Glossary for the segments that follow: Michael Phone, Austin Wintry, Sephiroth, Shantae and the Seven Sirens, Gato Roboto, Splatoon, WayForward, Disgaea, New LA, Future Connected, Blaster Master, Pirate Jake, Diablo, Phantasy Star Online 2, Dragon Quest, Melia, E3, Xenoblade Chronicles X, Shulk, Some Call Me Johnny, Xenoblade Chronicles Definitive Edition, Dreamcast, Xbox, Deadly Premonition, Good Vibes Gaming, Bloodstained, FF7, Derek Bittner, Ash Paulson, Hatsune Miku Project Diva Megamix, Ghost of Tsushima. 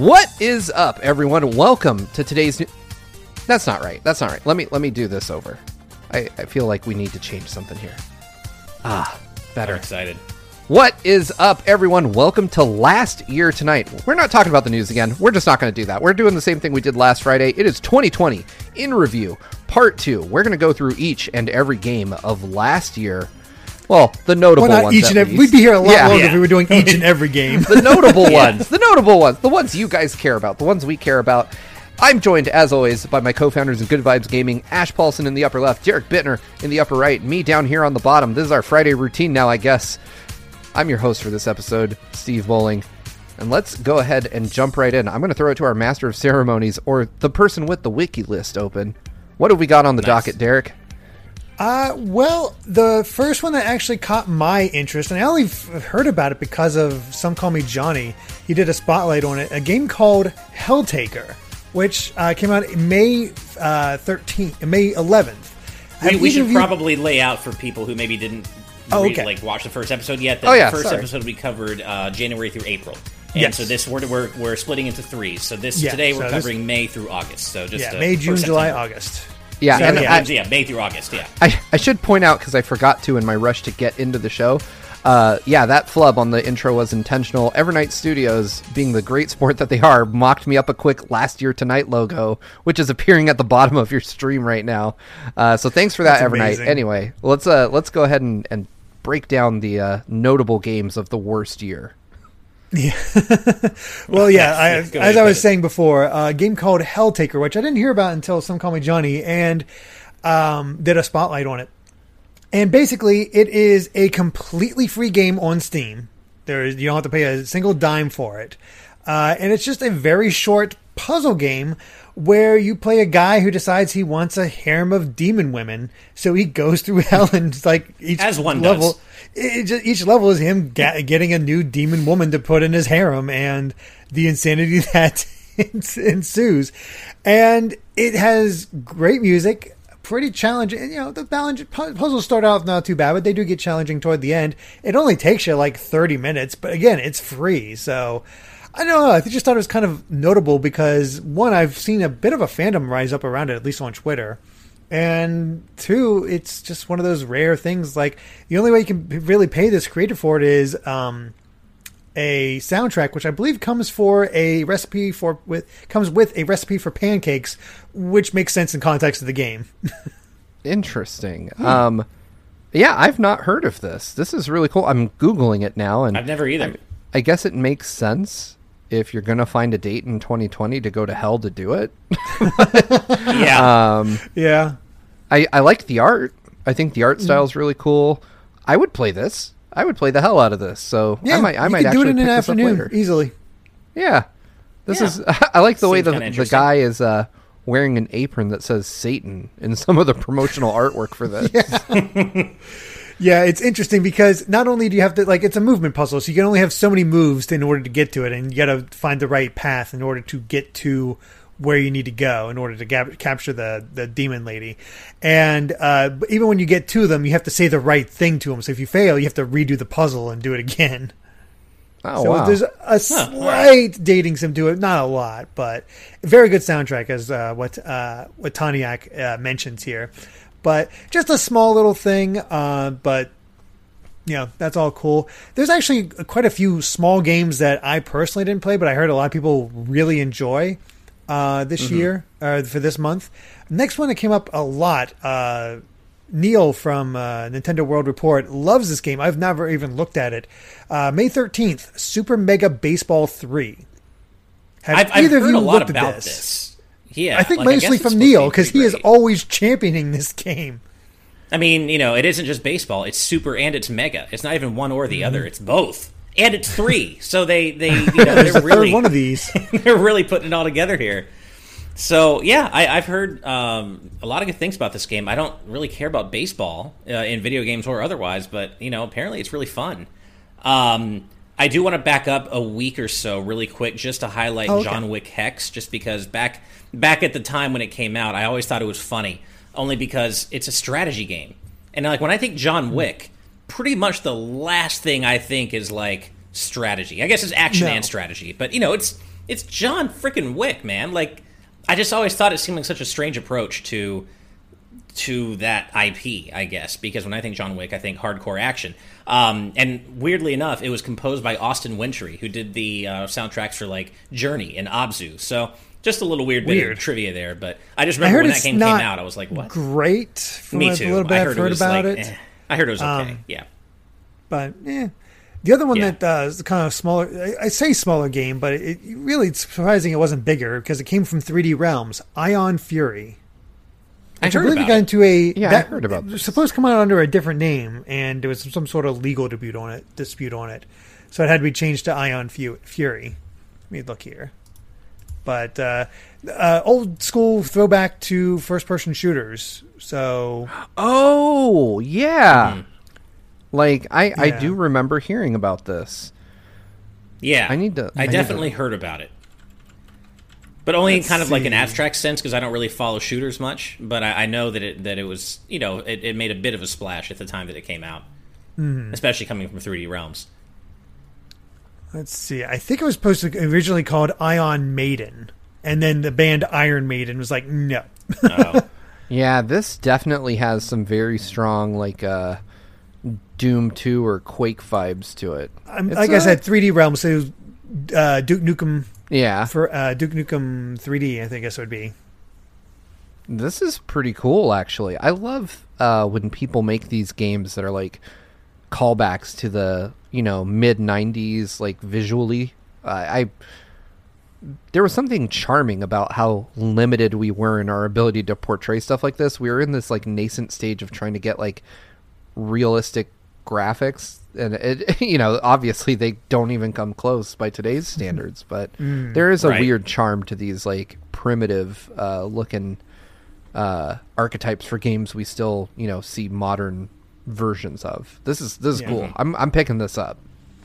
What is up, everyone? Welcome to today's new... That's not right. That's not right. Let me do this over. I feel like we need to change something here. Ah, better. I'm excited. What is up, everyone? Welcome to Last Year Tonight. We're not talking about the news again. We're just not going to do that. We're doing the same thing we did last Friday. It is 2020 in review, part 2. We're going to go through each and every game of last year. Well, the notable ones. Each and every, we'd be here a lot longer if we were doing each and every game. The notable ones. The notable ones. The ones you guys care about. The ones we care about. I'm joined, as always, by my co-founders of Good Vibes Gaming, Ash Paulson in the upper left, Derek Bittner in the upper right, and me down here on the bottom. This is our Friday routine now, I guess. I'm your host for this episode, Steve Bowling. And let's go ahead and jump right in. I'm going to throw it to our Master of Ceremonies, or the person with the wiki list open. What have we got on the docket, Derek? Well, the first one that actually caught my interest, and I only heard about it because of Some Call Me Johnny. He did a spotlight on it. A game called Helltaker, which came out May 11th. We should probably lay out for people who maybe didn't watch the first episode yet. The first episode we covered January through April, and so this we're splitting into three. So this today we're covering May through August. So just May, June, July, August. Yeah, so, and May through August. Yeah, I should point out, because I forgot to in my rush to get into the show. That flub on the intro was intentional. Evernight Studios, being the great sport that they are, mocked me up a quick Last Year Tonight logo, which is appearing at the bottom of your stream right now. So thanks for that, Evernight. Anyway, let's go ahead and break down the notable games of the worst year. Yeah. As I was saying before, a game called Helltaker, which I didn't hear about until Some Call Me Johnny, and did a spotlight on it. And basically, it is a completely free game on Steam. You don't have to pay a single dime for it. And it's just a very short puzzle game where you play a guy who decides he wants a harem of demon women. So he goes through hell and each level is him getting a new demon woman to put in his harem and the insanity that ensues. And it has great music. Pretty challenging, the puzzles start off not too bad, but they do get challenging toward the end. It only takes you like 30 minutes, but again, it's free, so I don't know. I just thought it was kind of notable because, one, I've seen a bit of a fandom rise up around it, at least on Twitter, and two, it's just one of those rare things, like, the only way you can really pay this creator for it is a soundtrack, which I believe comes with a recipe for pancakes, which makes sense in context of the game. Interesting. I've not heard of this. This is really cool. I'm Googling it now, and I've never either. I guess it makes sense if you're going to find a date in 2020 to go to hell to do it. I like the art. I think the art style is really cool. I would play this. I would play the hell out of this, so yeah, I might actually do it in an afternoon easily. Yeah, this is. I like the way the guy is wearing an apron that says Satan in some of the promotional artwork for this. Yeah, it's interesting because not only do you have to it's a movement puzzle, so you can only have so many moves in order to get to it, and you got to find the right path in order to get to where you need to go in order to capture the demon lady. And even when you get to them, you have to say the right thing to them. So if you fail, you have to redo the puzzle and do it again. Oh, so wow. There's a slight dating sim to it. Not a lot, but a very good soundtrack, as what Taniak mentions here. But just a small little thing, but... yeah, that's all cool. There's actually quite a few small games that I personally didn't play, but I heard a lot of people really enjoy. This year, or for this month. Next one that came up a lot, Neil from Nintendo World Report loves this game. I've never even looked at it. May 13th, Super Mega Baseball 3. I've heard a lot about this? Yeah, I think mostly from Neil, because he is always championing this game. I mean, it isn't just baseball. It's Super and it's Mega. It's not even one or the other. It's both. And it's three, so they're really one of these. They're really putting it all together here. So yeah, I've heard a lot of good things about this game. I don't really care about baseball in video games or otherwise, but apparently it's really fun. I do want to back up a week or so really quick just to highlight John Wick Hex, just because back at the time when it came out, I always thought it was funny, only because it's a strategy game, and when I think John Wick. Pretty much the last thing I think is strategy. I guess it's action and strategy, but it's It's John freaking Wick, man. Like, I just always thought it seemed like such a strange approach to that IP, I guess, because when I think John Wick, I think hardcore action. And weirdly enough, it was composed by Austin Wintry, who did the soundtracks for, like, Journey and Abzu. So just a little weird bit of trivia there, but I just remember when that game came out, I was like, what? Great. Me too. I heard it was okay, yeah. But, The other one that is kind of smaller, I say smaller game, but it really, it's surprising it wasn't bigger, because it came from 3D Realms, Ion Fury. I heard about this. It was supposed to come out under a different name, and there was some sort of legal dispute on it. So it had to be changed to Ion Fury. Let me look here. But old school throwback to first-person shooters. So. Oh, yeah. Mm-hmm. Like, I do remember hearing about this. Yeah. I definitely heard about it. But only in kind of like an abstract sense, because I don't really follow shooters much. But I know that it was, you know, it made a bit of a splash at the time that it came out, especially coming from 3D Realms. Let's see. I think it was supposed to originally called Ion Maiden, and then the band Iron Maiden was like, no. Oh. Yeah, this definitely has some very strong like Doom 2 or Quake vibes to it. Like I said, 3D Realms. So it was, Duke Nukem. Yeah. For Duke Nukem 3D, I think this would be. This is pretty cool, actually. I love when people make these games that are like callbacks to the, you know, mid-90s, like visually. There was something charming about how limited we were in our ability to portray stuff like this. We were in this like nascent stage of trying to get like realistic graphics, and it, you know, obviously they don't even come close by today's standards, but there is a weird charm to these like primitive looking archetypes for games we still, you know, see modern versions of. This is cool. I'm picking this up.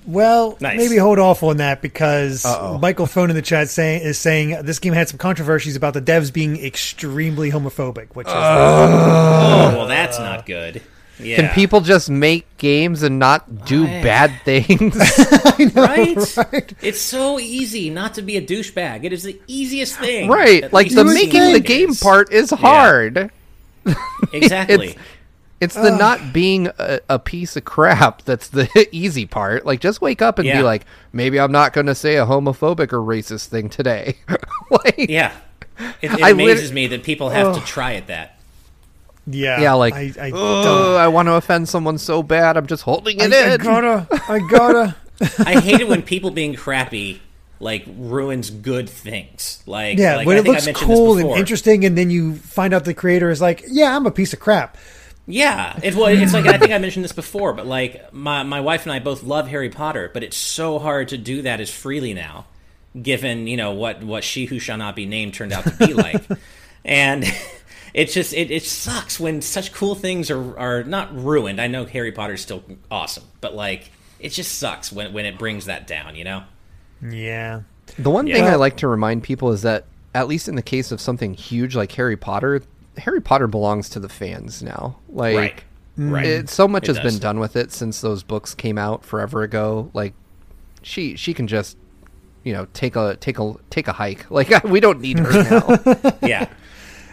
Well, maybe hold off on that, because Michael Phone in the chat is saying this game had some controversies about the devs being extremely homophobic, which is well, that's not good. Yeah. Can people just make games and not do bad things? I know, right? It's so easy not to be a douchebag. It is the easiest thing. Right. Like, the making the game part is hard. Yeah. Exactly. It's the not being a piece of crap that's the easy part. Like, just wake up and be like, maybe I'm not going to say a homophobic or racist thing today. Like, yeah. It amazes me that people have to try at that. Yeah, like, I want to offend someone so bad, I'm just holding it in. I gotta. I hate it when people being crappy, like, ruins good things. Like, when it looks cool and interesting, and then you find out the creator is like, yeah, I'm a piece of crap. Yeah, it's like, I think I mentioned this before, but, like, my wife and I both love Harry Potter, but it's so hard to do that as freely now, given, you know, what She Who Shall Not Be Named turned out to be like. And... It's just it sucks when such cool things are not ruined. I know Harry Potter's still awesome, but like it just sucks when it brings that down, you know? Yeah. The one thing I like to remind people is that, at least in the case of something huge like Harry Potter belongs to the fans now. Like so much has been done with it since those books came out forever ago. Like she can just, you know, take a hike. Like, we don't need her now. Yeah.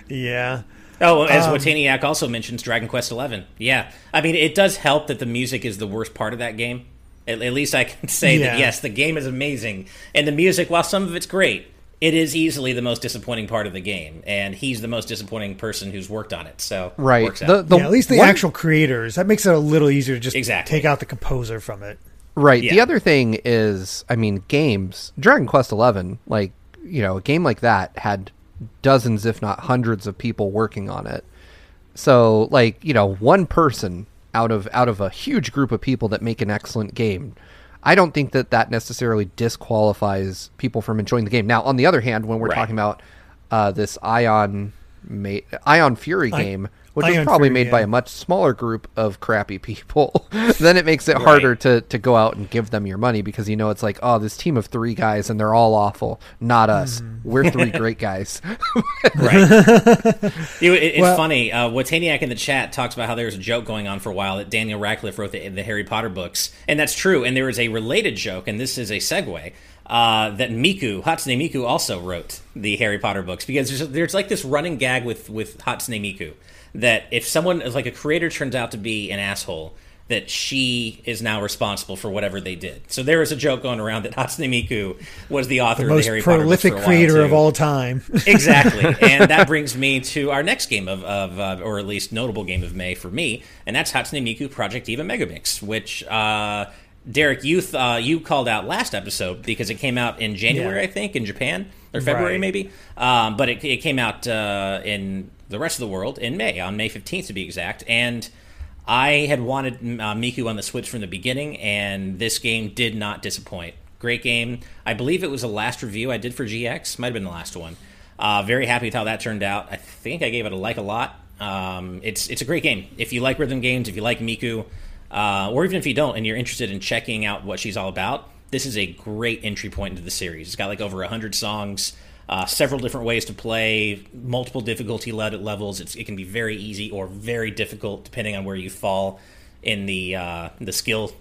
Yeah. Oh, as Wataniac also mentions, Dragon Quest XI. Yeah. I mean, it does help that the music is the worst part of that game. At least I can say that, yes, the game is amazing. And the music, while some of it's great, it is easily the most disappointing part of the game. And he's the most disappointing person who's worked on it. So it works out. At least the actual creators. That makes it a little easier to just take out the composer from it. Right. Yeah. The other thing is, I mean, games. Dragon Quest XI, like, you know, a game like that had... dozens, if not hundreds, of people working on it. So, like, you know, one person out of a huge group of people that make an excellent game, I don't think that necessarily disqualifies people from enjoying the game. Now, on the other hand, when we're talking about this Ion Fury game, which was probably made by a much smaller group of crappy people, then it makes it harder to go out and give them your money, because, you know, it's like, oh, this team of 3 guys and they're all awful. Not us. We're 3 great guys. Right. It's funny. Wataniac in the chat talks about how there was a joke going on for a while that Daniel Radcliffe wrote the Harry Potter books. And that's true. And there is a related joke, and this is a segue. that Hatsune Miku also wrote the Harry Potter books, because there's like this running gag with Hatsune Miku that if someone, like a creator, turns out to be an asshole, that she is now responsible for whatever they did. So there was a joke going around that Hatsune Miku was the author of the Harry Potter books for a while, too. The most prolific creator of all time. Exactly. And that brings me to our next game or at least notable game of May for me, and that's Hatsune Miku Project Diva Megamix, which, Derek, you called out last episode because it came out in January, I think, in Japan, or February maybe. But it came out in the rest of the world in May, on May 15th to be exact, and I had wanted Miku on the Switch from the beginning, and this game did not disappoint. Great game. I believe it was the last review I did for GX. Might have been the last one. Very happy with how that turned out. I think I gave it a lot. It's a great game. If you like rhythm games, if you like Miku, or even if you don't and you're interested in checking out what she's all about, this is a great entry point into the series. It's got like over 100 songs, several different ways to play, multiple difficulty levels. It can be very easy or very difficult, depending on where you fall in the skill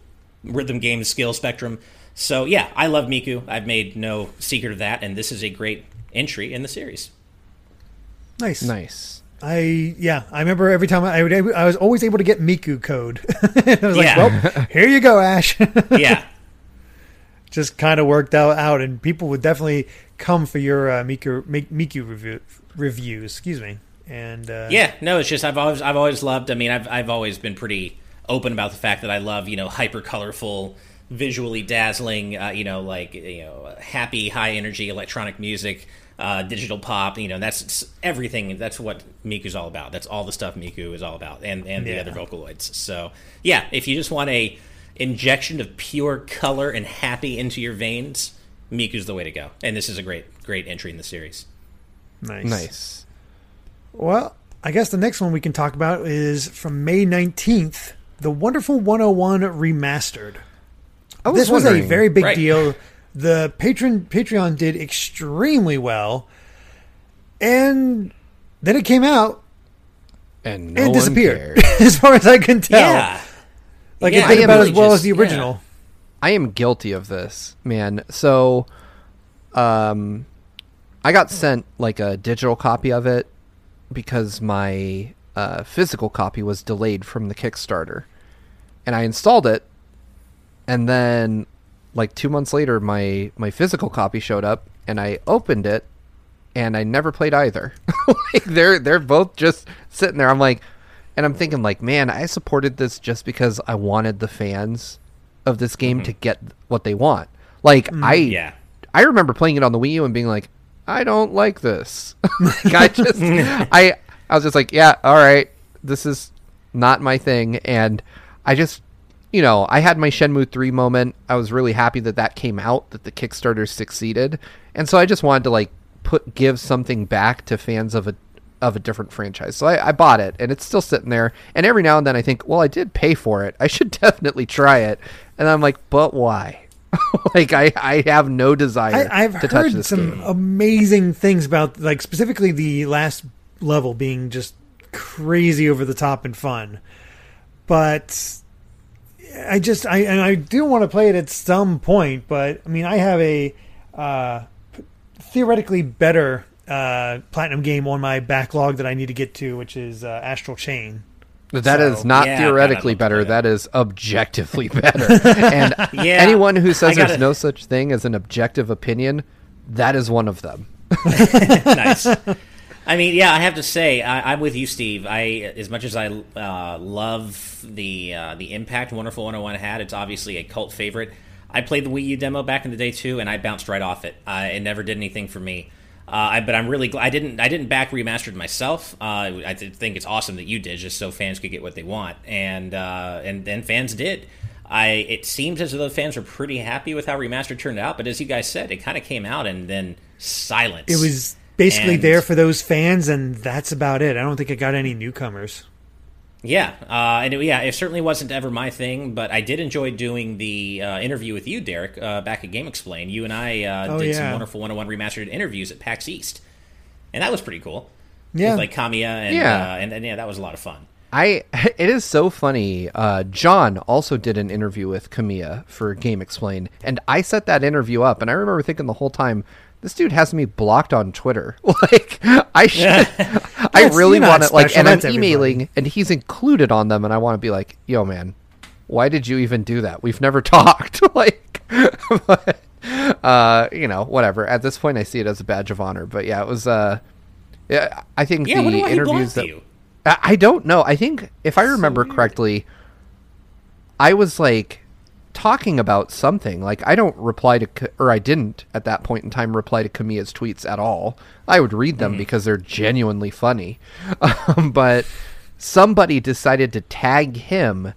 rhythm game skill spectrum. So yeah, I love Miku. I've made no secret of that, and this is a great entry in the series. Nice. I remember every time I was always able to get Miku code. I was like, well, here you go, Ash. Yeah. Just kind of worked out, and people would definitely come for your Miku reviews. Excuse me. And it's just I've always loved. I mean, I've always been pretty open about the fact that I love hyper colorful, visually dazzling, happy, high energy electronic music, digital pop. That's everything. That's what Miku's all about. That's all the stuff Miku is all about, and the other Vocaloids. So yeah, if you just want a injection of pure color and happy into your veins, Miku's the way to go, and this is a great entry in the series. Nice. Well, I guess the next one we can talk about is from May 19th, the Wonderful 101 Remastered. This was a very big deal. The Patreon did extremely well, and then it came out and no one disappeared, as far as I can tell. Yeah. It did about as well as the original. Yeah. I am guilty of this, man. So, I got sent a digital copy of it because my physical copy was delayed from the Kickstarter, and I installed it, and then 2 months later, my physical copy showed up, and I opened it, and I never played either. They're both just sitting there. I'm like. And I'm thinking, man, I supported this just because I wanted the fans of this game to get what they want. I remember playing it on the Wii U and being like, I don't like this. I was just like, yeah, all right, this is not my thing. And I just, I had my Shenmue 3 moment. I was really happy that came out, that the Kickstarter succeeded. And so I just wanted to give something back to fans of a different franchise. So I bought it, and it's still sitting there. And every now and then I think, well, I did pay for it. I should definitely try it. And I'm like, but why? I have no desire to touch this game. I've heard some amazing things about, specifically the last level being just crazy over the top and fun. But I do want to play it at some point, but I mean, I have a theoretically better platinum game on my backlog that I need to get to, which is Astral Chain. Is not theoretically better. That is objectively better. And anyone who says there's no such thing as an objective opinion, that is one of them. Nice. I mean, yeah, I have to say, I'm with you, Steve. As much as I love the impact Wonderful 101 had, it's obviously a cult favorite. I played the Wii U demo back in the day, too, and I bounced right off it. It never did anything for me. But I'm really glad I didn't back Remastered myself. I think it's awesome that you did, just so fans could get what they want, and fans did. It seems as though fans were pretty happy with how Remastered turned out, but as you guys said, it kind of came out and then silence. It was basically there for those fans, and that's about it. I don't think it got any newcomers. Yeah, it certainly wasn't ever my thing, but I did enjoy doing the interview with you, Derek, back at Game Explain. You and I did some Wonderful 101 Remastered interviews at PAX East, and that was pretty cool. Yeah, with, Kamiya, and that was a lot of fun. It is so funny. John also did an interview with Kamiya for Game Explain, and I set that interview up, and I remember thinking the whole time, this dude has me blocked on Twitter. Like, I should, I really want to, like, and I'm emailing, and he's included on them, and I want to be like, yo, man, why did you even do that? We've never talked. Like, but, you know, whatever. At this point, I see it as a badge of honor. But yeah, it was, I think the interviews that... You? I don't know. I think, if I remember correctly, I was, like, talking about something. Like, I don't reply to, or I didn't at that point in time reply to Kamiya's tweets at all. I would read them because they're genuinely funny. But somebody decided to tag him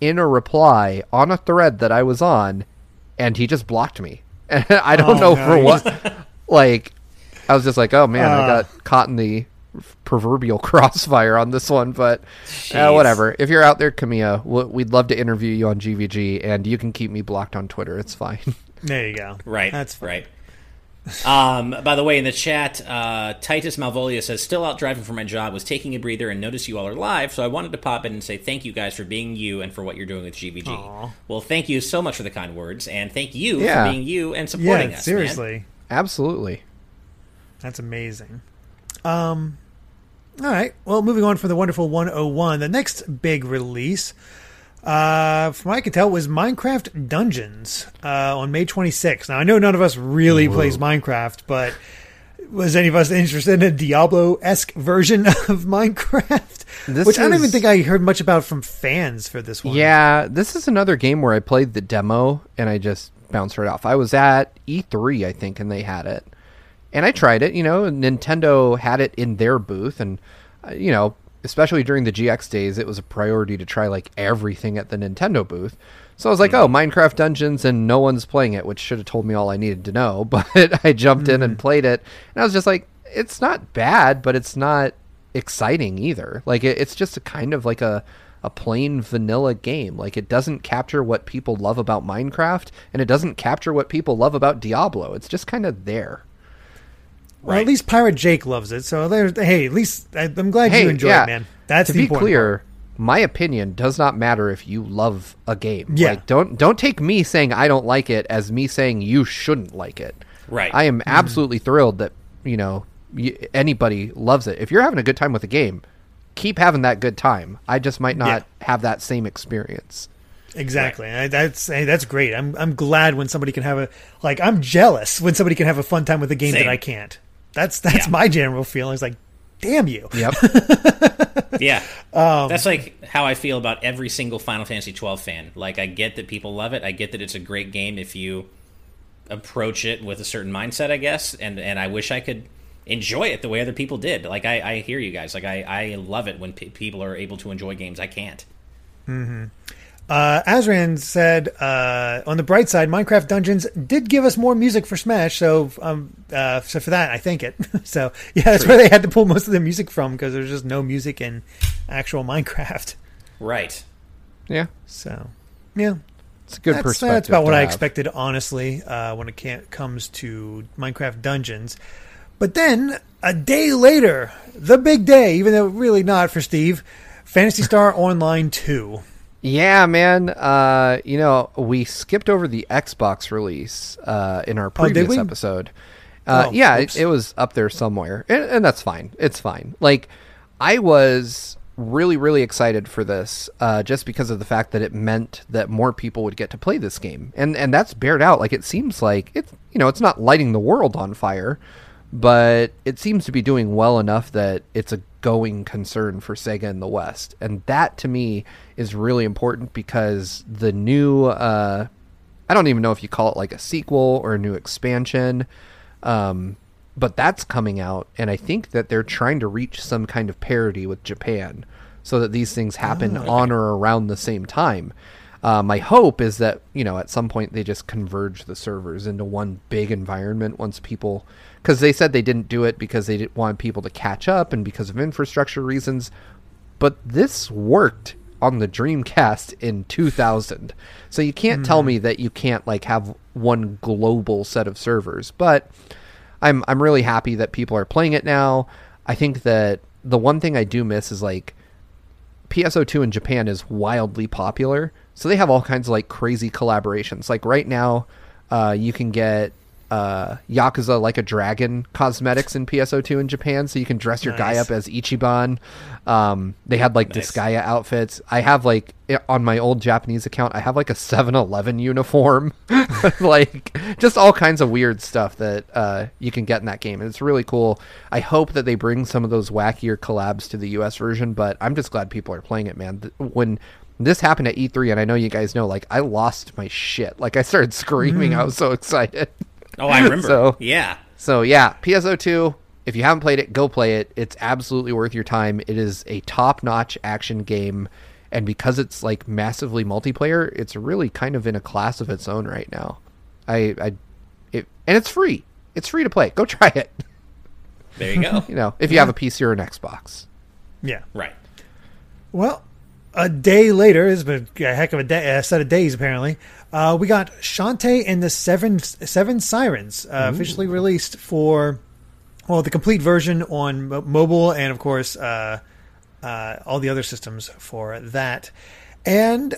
in a reply on a thread that I was on, and he just blocked me. And I don't know for what. Like, I was just like, oh, man, I got caught in the proverbial crossfire on this one, but whatever. If you're out there, Kamiya, we'd love to interview you on GVG, and you can keep me blocked on Twitter. It's fine. There you go. Right. That's fine. Right. By the way, in the chat, Titus Malvolia says, still out driving for my job, was taking a breather and noticed you all are live, so I wanted to pop in and say thank you guys for being you and for what you're doing with GVG. Aww. Well, thank you so much for the kind words, and thank you for being you and supporting us. Seriously. Man. Absolutely. That's amazing. All right. Well, moving on from the Wonderful 101, the next big release, from what I can tell, was Minecraft Dungeons on May 26th. Now, I know none of us really plays Minecraft, but was any of us interested in a Diablo-esque version of Minecraft? Which I don't even think I heard much about from fans for this one. Yeah, this is another game where I played the demo, and I just bounced right off. I was at E3, I think, and they had it. And I tried it, you know, Nintendo had it in their booth. And, you know, especially during the GX days, it was a priority to try, like, everything at the Nintendo booth. So I was like, Minecraft Dungeons, and no one's playing it, which should have told me all I needed to know. But I jumped in and played it. And I was just like, it's not bad, but it's not exciting either. Like, it's just a kind of like a plain vanilla game. Like, it doesn't capture what people love about Minecraft, and it doesn't capture what people love about Diablo. It's just kind of there. Well, at least Pirate Jake loves it. So, hey, at least I'm glad you enjoy it, man. That's the important part. To be clear, my opinion does not matter if you love a game. Yeah. Like, don't take me saying I don't like it as me saying you shouldn't like it. Right. I am absolutely thrilled that, you know, anybody loves it. If you're having a good time with a game, keep having that good time. I just might not have that same experience. Exactly. Right. That's great. I'm glad when somebody can have I'm jealous when somebody can have a fun time with a game that I can't. That's my general feeling. It's like, damn you. Yep. That's like how I feel about every single Final Fantasy XII fan. Like, I get that people love it. I get that it's a great game if you approach it with a certain mindset, I guess. And I wish I could enjoy it the way other people did. Like, I hear you guys. Like, I love it when people are able to enjoy games I can't. Mm-hmm. Azran said, on the bright side, Minecraft Dungeons did give us more music for Smash, so for that I thank it. So yeah, that's where they had to pull most of the music from, because there's just no music in actual Minecraft. Right. Yeah. So yeah, it's a good perspective. That's about what I expected, honestly, when it comes to Minecraft Dungeons. But then a day later, the big day, even though really not for Steve, Phantasy Star Online 2. Yeah, man. You know, we skipped over the Xbox release in our previous episode. It was up there somewhere, and that's fine. It's fine. Like, I was really, really excited for this just because of the fact that it meant that more people would get to play this game, and that's bared out. Like, it seems like it's, you know, it's not lighting the world on fire, but it seems to be doing well enough that it's a going concern for Sega in the West. And that, to me, is really important, because the new, I don't even know if you call it like a sequel or a new expansion, but that's coming out. And I think that they're trying to reach some kind of parity with Japan so that these things happen on or around the same time. My hope is that, you know, at some point they just converge the servers into one big environment once people... Because they said they didn't do it because they didn't want people to catch up and because of infrastructure reasons. But this worked on the Dreamcast in 2000. So you can't tell me that you can't, like, have one global set of servers. But I'm really happy that people are playing it now. I think that the one thing I do miss is, like, PSO2 in Japan is wildly popular, so they have all kinds of like crazy collaborations. Like right now, you can get Yakuza: Like a Dragon cosmetics in PSO2 in Japan, so you can dress your guy up as Ichiban. They had like Disgaea outfits. I have like on my old Japanese account, I have like a 7-Eleven uniform, like just all kinds of weird stuff that you can get in that game, and it's really cool. I hope that they bring some of those wackier collabs to the US version, but I'm just glad people are playing it, man. When this happened at E3, and I know you guys know, like I lost my shit. Like I started screaming. I was so excited. Oh, I remember. So, PSO2, if you haven't played it, go play it. It's absolutely worth your time. It is a top-notch action game, and because it's, like, massively multiplayer, it's really kind of in a class of its own right now. And it's free. It's free to play. Go try it. There you go. You know, if you have a PC or an Xbox. Yeah. Right. Well, a day later, it's been a heck of a day, set of days, apparently. We got Shantae and the Seven Sirens officially released for, well, the complete version on mobile and, of course, all the other systems for that. And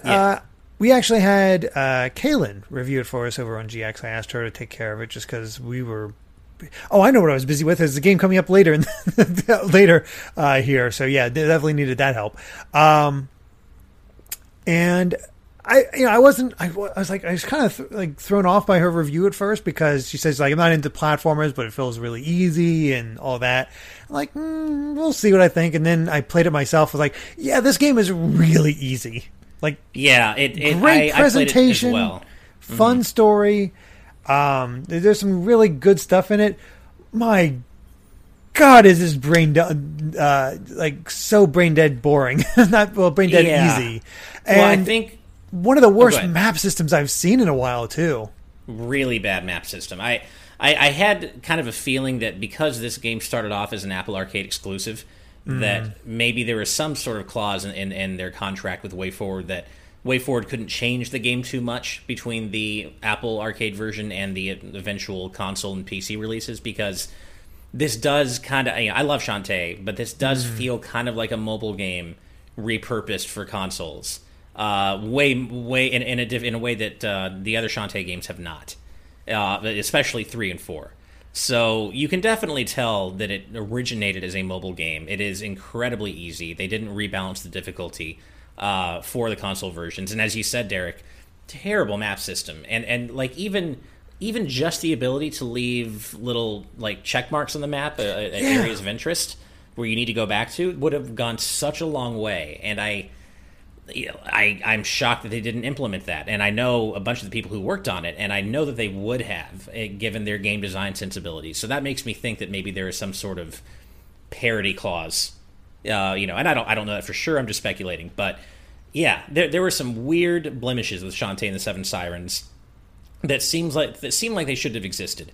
we actually had Kaylin review it for us over on GX. I asked her to take care of it just because we were... Oh, I know what I was busy with. There's a game coming up later, here. So, yeah, definitely needed that help. And... I was thrown off by her review at first because she says, like, I'm not into platformers, but it feels really easy and all that. I'm like, we'll see what I think. And then I played it myself. I was like, yeah, this game is really easy. Like, yeah, great presentation, I played it as well. Fun story. There's some really good stuff in it. My God, is this brain dead boring? Brain dead easy. And well, I think. One of the worst map systems I've seen in a while, too. Really bad map system. I had kind of a feeling that because this game started off as an Apple Arcade exclusive, that maybe there was some sort of clause in their contract with WayForward that WayForward couldn't change the game too much between the Apple Arcade version and the eventual console and PC releases, because this does kind of... You know, I love Shantae, but this does feel kind of like a mobile game repurposed for consoles. Way in a way that the other Shantae games have not, especially 3 and 4. So you can definitely tell that it originated as a mobile game. It is incredibly easy. They didn't rebalance the difficulty for the console versions, and as you said, Derek, terrible map system, and like even just the ability to leave little like check marks on the map, areas of interest where you need to go back to, would have gone such a long way, and I'm shocked that they didn't implement that. And I know a bunch of the people who worked on it, and I know that they would have, given their game design sensibilities. So that makes me think that maybe there is some sort of parity clause. And I don't know that for sure. I'm just speculating. But yeah, there were some weird blemishes with Shantae and the Seven Sirens that seemed like they should have existed.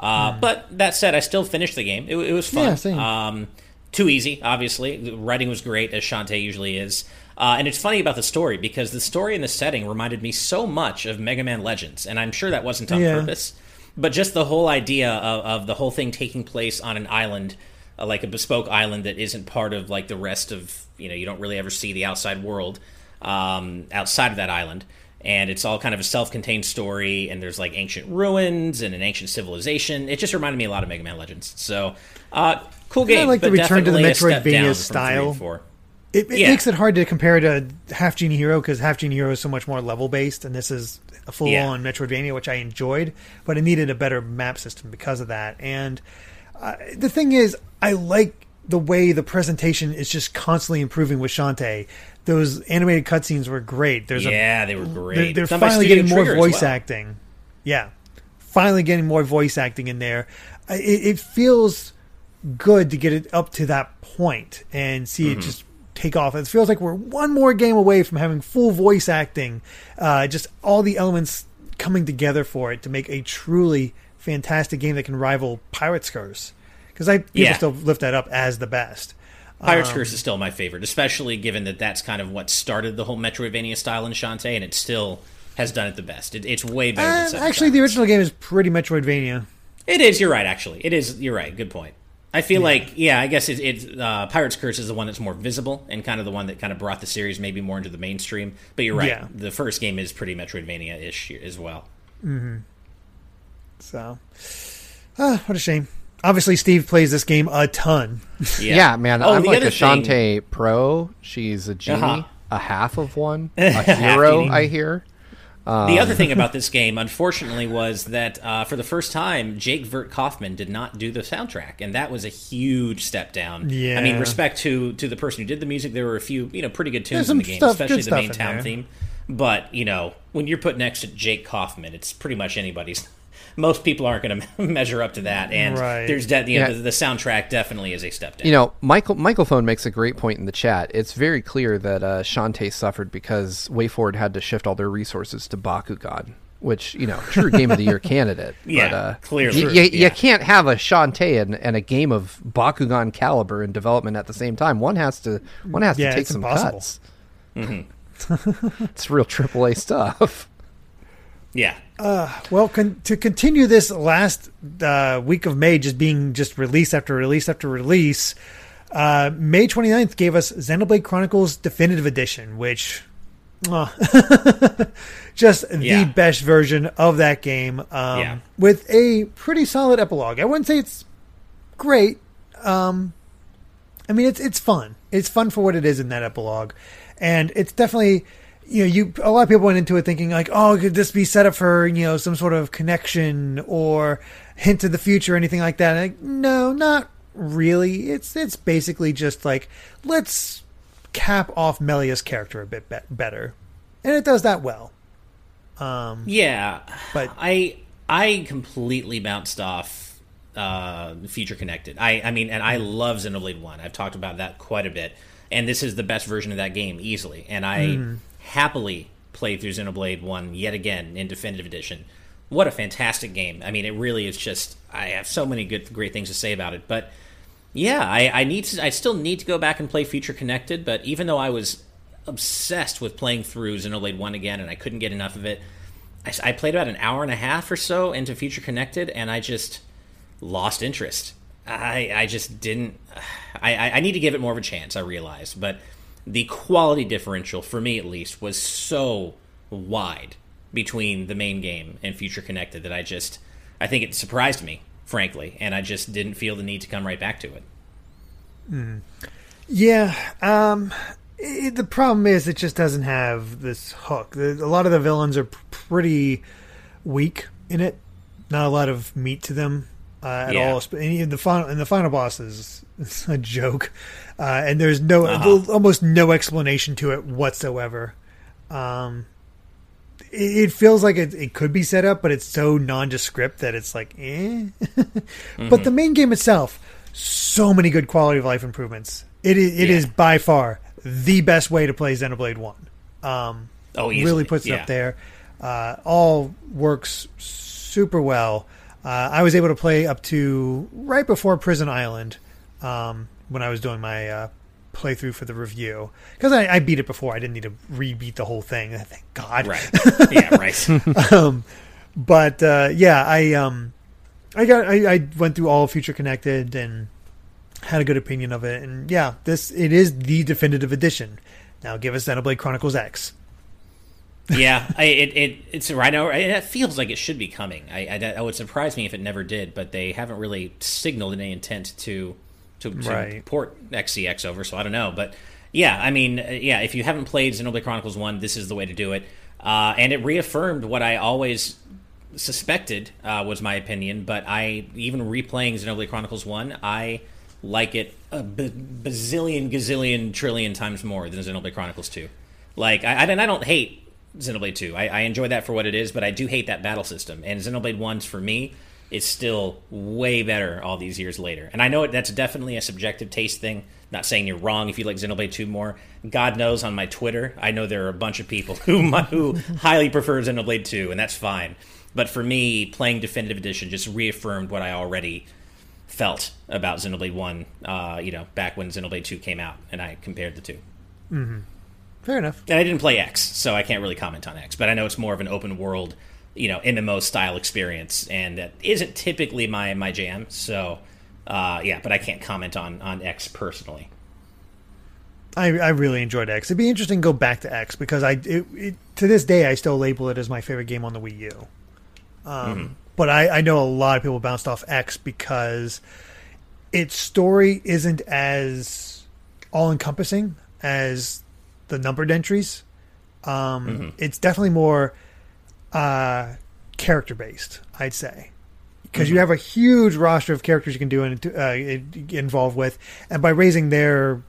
But that said, I still finished the game. It was fun. Yeah, same. Too easy, obviously. The writing was great, as Shantae usually is. And it's funny about the story, because the story and the setting reminded me so much of Mega Man Legends, and I'm sure that wasn't on purpose, but just the whole idea of the whole thing taking place on an island, like a bespoke island that isn't part of like the rest of, you don't really ever see the outside world outside of that island, and it's all kind of a self-contained story, and there's like ancient ruins and an ancient civilization. It just reminded me a lot of Mega Man Legends. So, cool game, I like the return to the Metroidvania style. It makes it hard to compare to Half Genie Hero, because Half Genie Hero is so much more level-based, and this is a full-on Metroidvania, which I enjoyed, but it needed a better map system because of that. And the thing is, I like the way the presentation is just constantly improving with Shantae. Those animated cutscenes were great. They were great. They're finally getting more voice acting. Yeah. Finally getting more voice acting in there. It feels good to get it up to that point and see it just take off. It feels like we're one more game away from having full voice acting, just all the elements coming together for it to make a truly fantastic game that can rival Pirate's Curse, because people still lift that up as the best. Pirate's Curse is still my favorite, especially given that that's kind of what started the whole Metroidvania style in Shantae, and it still has done it the best. It's way better than Shantae. Actually, the original game is pretty Metroidvania. It is. You're right. Good point. I feel like, yeah, I guess it's Pirate's Curse is the one that's more visible and kind of the one that kind of brought the series maybe more into the mainstream. But you're right. Yeah. The first game is pretty Metroidvania-ish as well. Mm-hmm. So, what a shame. Obviously, Steve plays this game a ton. Yeah man. Oh, I'm like a Shantae Pro. She's a genie, a half of one, a hero, I hear. The other thing about this game, unfortunately, was that for the first time, Jake Vert Kaufman did not do the soundtrack, and that was a huge step down. Yeah. I mean, respect to the person who did the music, there were a few pretty good tunes in the game, especially the main town theme. But, you know, when you're put next to Jake Kaufman, it's pretty much anybody's. Most people aren't going to measure up to that, and there's the soundtrack definitely is a step down. You know, Michael Phone makes a great point in the chat. It's very clear that Shantae suffered because WayForward had to shift all their resources to Bakugan, which, you know, true Game of the Year candidate. Yeah, but, clearly. You can't have a Shantae and a game of Bakugan caliber in development at the same time. One has to take some cuts. Mm-hmm. It's real AAA stuff. Yeah. Well, to continue this last week of May just being just release after release after release, May 29th gave us Xenoblade Chronicles Definitive Edition, which the best version of that game with a pretty solid epilogue. I wouldn't say it's great. I mean, it's fun. It's fun for what it is in that epilogue. And it's definitely... You know, a lot of people went into it thinking like, oh, could this be set up for, you know, some sort of connection or hint of the future or anything like that? And like, no, not really. It's basically just like, let's cap off Melia's character a bit better. And it does that well. But I completely bounced off Future Connected. I mean, and I love Xenoblade 1. I've talked about that quite a bit. And this is the best version of that game easily. And I... happily played through Xenoblade 1 yet again in Definitive Edition. What a fantastic game. I mean, it really is just... I have so many great things to say about it. But, yeah, I still need to go back and play Future Connected, but even though I was obsessed with playing through Xenoblade 1 again and I couldn't get enough of it, I played about an hour and a half or so into Future Connected, and I just lost interest. I just didn't... I need to give it more of a chance, I realize, but... The quality differential, for me at least, was so wide between the main game and Future Connected that I think it surprised me, frankly, and I just didn't feel the need to come right back to it. Yeah, the problem is it just doesn't have this hook. A lot of the villains are pretty weak in it. Not a lot of meat to them at all. And the final boss is a joke. And there's almost no explanation to it whatsoever. It feels like it could be set up, but it's so nondescript that it's like, eh. Mm-hmm. But the main game itself, so many good quality of life improvements. It is by far the best way to play Xenoblade 1. Really puts it up there. All works super well. I was able to play up to right before Prison Island. When I was doing my playthrough for the review. Because I beat it before. I didn't need to re-beat the whole thing. Thank God. Right. Yeah, right. I went through all Future Connected and had a good opinion of it. And yeah, it is the Definitive Edition. Now give us Xenoblade Chronicles X. Yeah, it's right now. It feels like it should be coming. It would surprise me if it never did, but they haven't really signaled any intent to port XCX over, so I don't know. But yeah, I mean, yeah, if you haven't played Xenoblade Chronicles 1, this is the way to do it. And it reaffirmed what I always suspected was my opinion, but even replaying Xenoblade Chronicles 1, I like it a bazillion, gazillion, trillion times more than Xenoblade Chronicles 2. Like, I don't hate Xenoblade 2. I enjoy that for what it is, but I do hate that battle system. And Xenoblade 1's, for me, is still way better all these years later. And I know that's definitely a subjective taste thing. I'm not saying you're wrong if you like Xenoblade 2 more. God knows on my Twitter, I know there are a bunch of people who highly prefer Xenoblade 2, and that's fine. But for me, playing Definitive Edition just reaffirmed what I already felt about Xenoblade 1, back when Xenoblade 2 came out, and I compared the two. Mm-hmm. Fair enough. And I didn't play X, so I can't really comment on X, but I know it's more of an open world MMO style experience, and that isn't typically my jam. So Yeah, but I can't comment on X personally. I really enjoyed X. It'd be interesting to go back to X because to this day I still label it as my favorite game on the Wii U. But I know a lot of people bounced off X because its story isn't as all-encompassing as the numbered entries. It's definitely more character-based, I'd say. Because you have a huge roster of characters you can do and involved with. And by raising their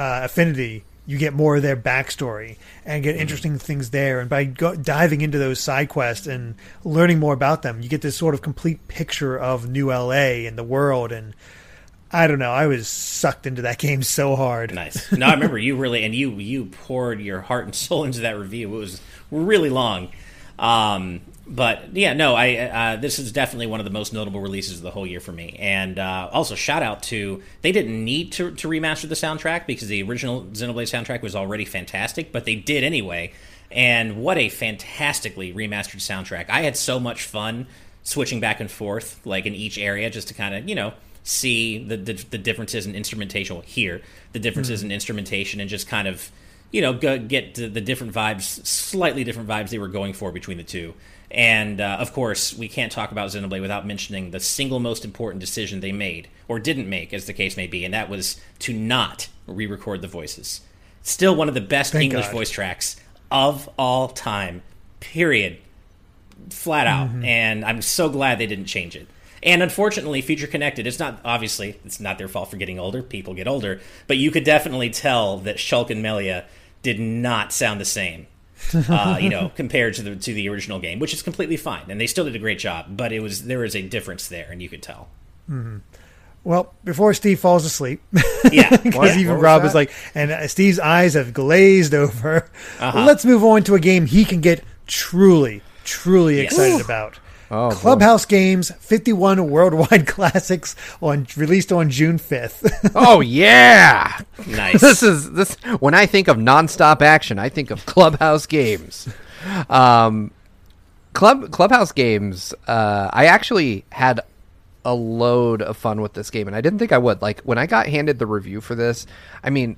affinity, you get more of their backstory and get interesting things there. And by diving into those side quests and learning more about them, you get this sort of complete picture of New LA and the world. And I don't know, I was sucked into that game so hard. Nice. No, I remember you really, and you poured your heart and soul into that review. It was really long. But yeah, no, this is definitely one of the most notable releases of the whole year for me. And also shout out to, they didn't need to remaster the soundtrack because the original Xenoblade soundtrack was already fantastic, but they did anyway. And what a fantastically remastered soundtrack. I had so much fun switching back and forth, like in each area, just to kind of, you know, see the differences in instrumentation, in instrumentation, and just kind of, you know, get the different vibes, slightly different vibes they were going for between the two. And, of course, we can't talk about Xenoblade without mentioning the single most important decision they made, or didn't make, as the case may be, and that was to not re-record the voices. Still one of the best English voice tracks of all time, period. Flat out. And I'm so glad they didn't change it. And unfortunately, Future Connected, it's not their fault for getting older. People get older. But you could definitely tell that Shulk and Melia did not sound the same, compared to the original game, which is completely fine. And they still did a great job, but there was a difference there, and you could tell. Well, before Steve falls asleep, because even Rob was like, and Steve's eyes have glazed over. Let's move on to a game he can get truly excited about. Oh, Clubhouse Games 51 Worldwide Classics released on June 5th. Oh yeah. Nice. This is when I think of nonstop action, I think of Clubhouse Games. Clubhouse Games, I actually had a load of fun with this game, and I didn't think I would. Like when I got handed the review for this, I mean,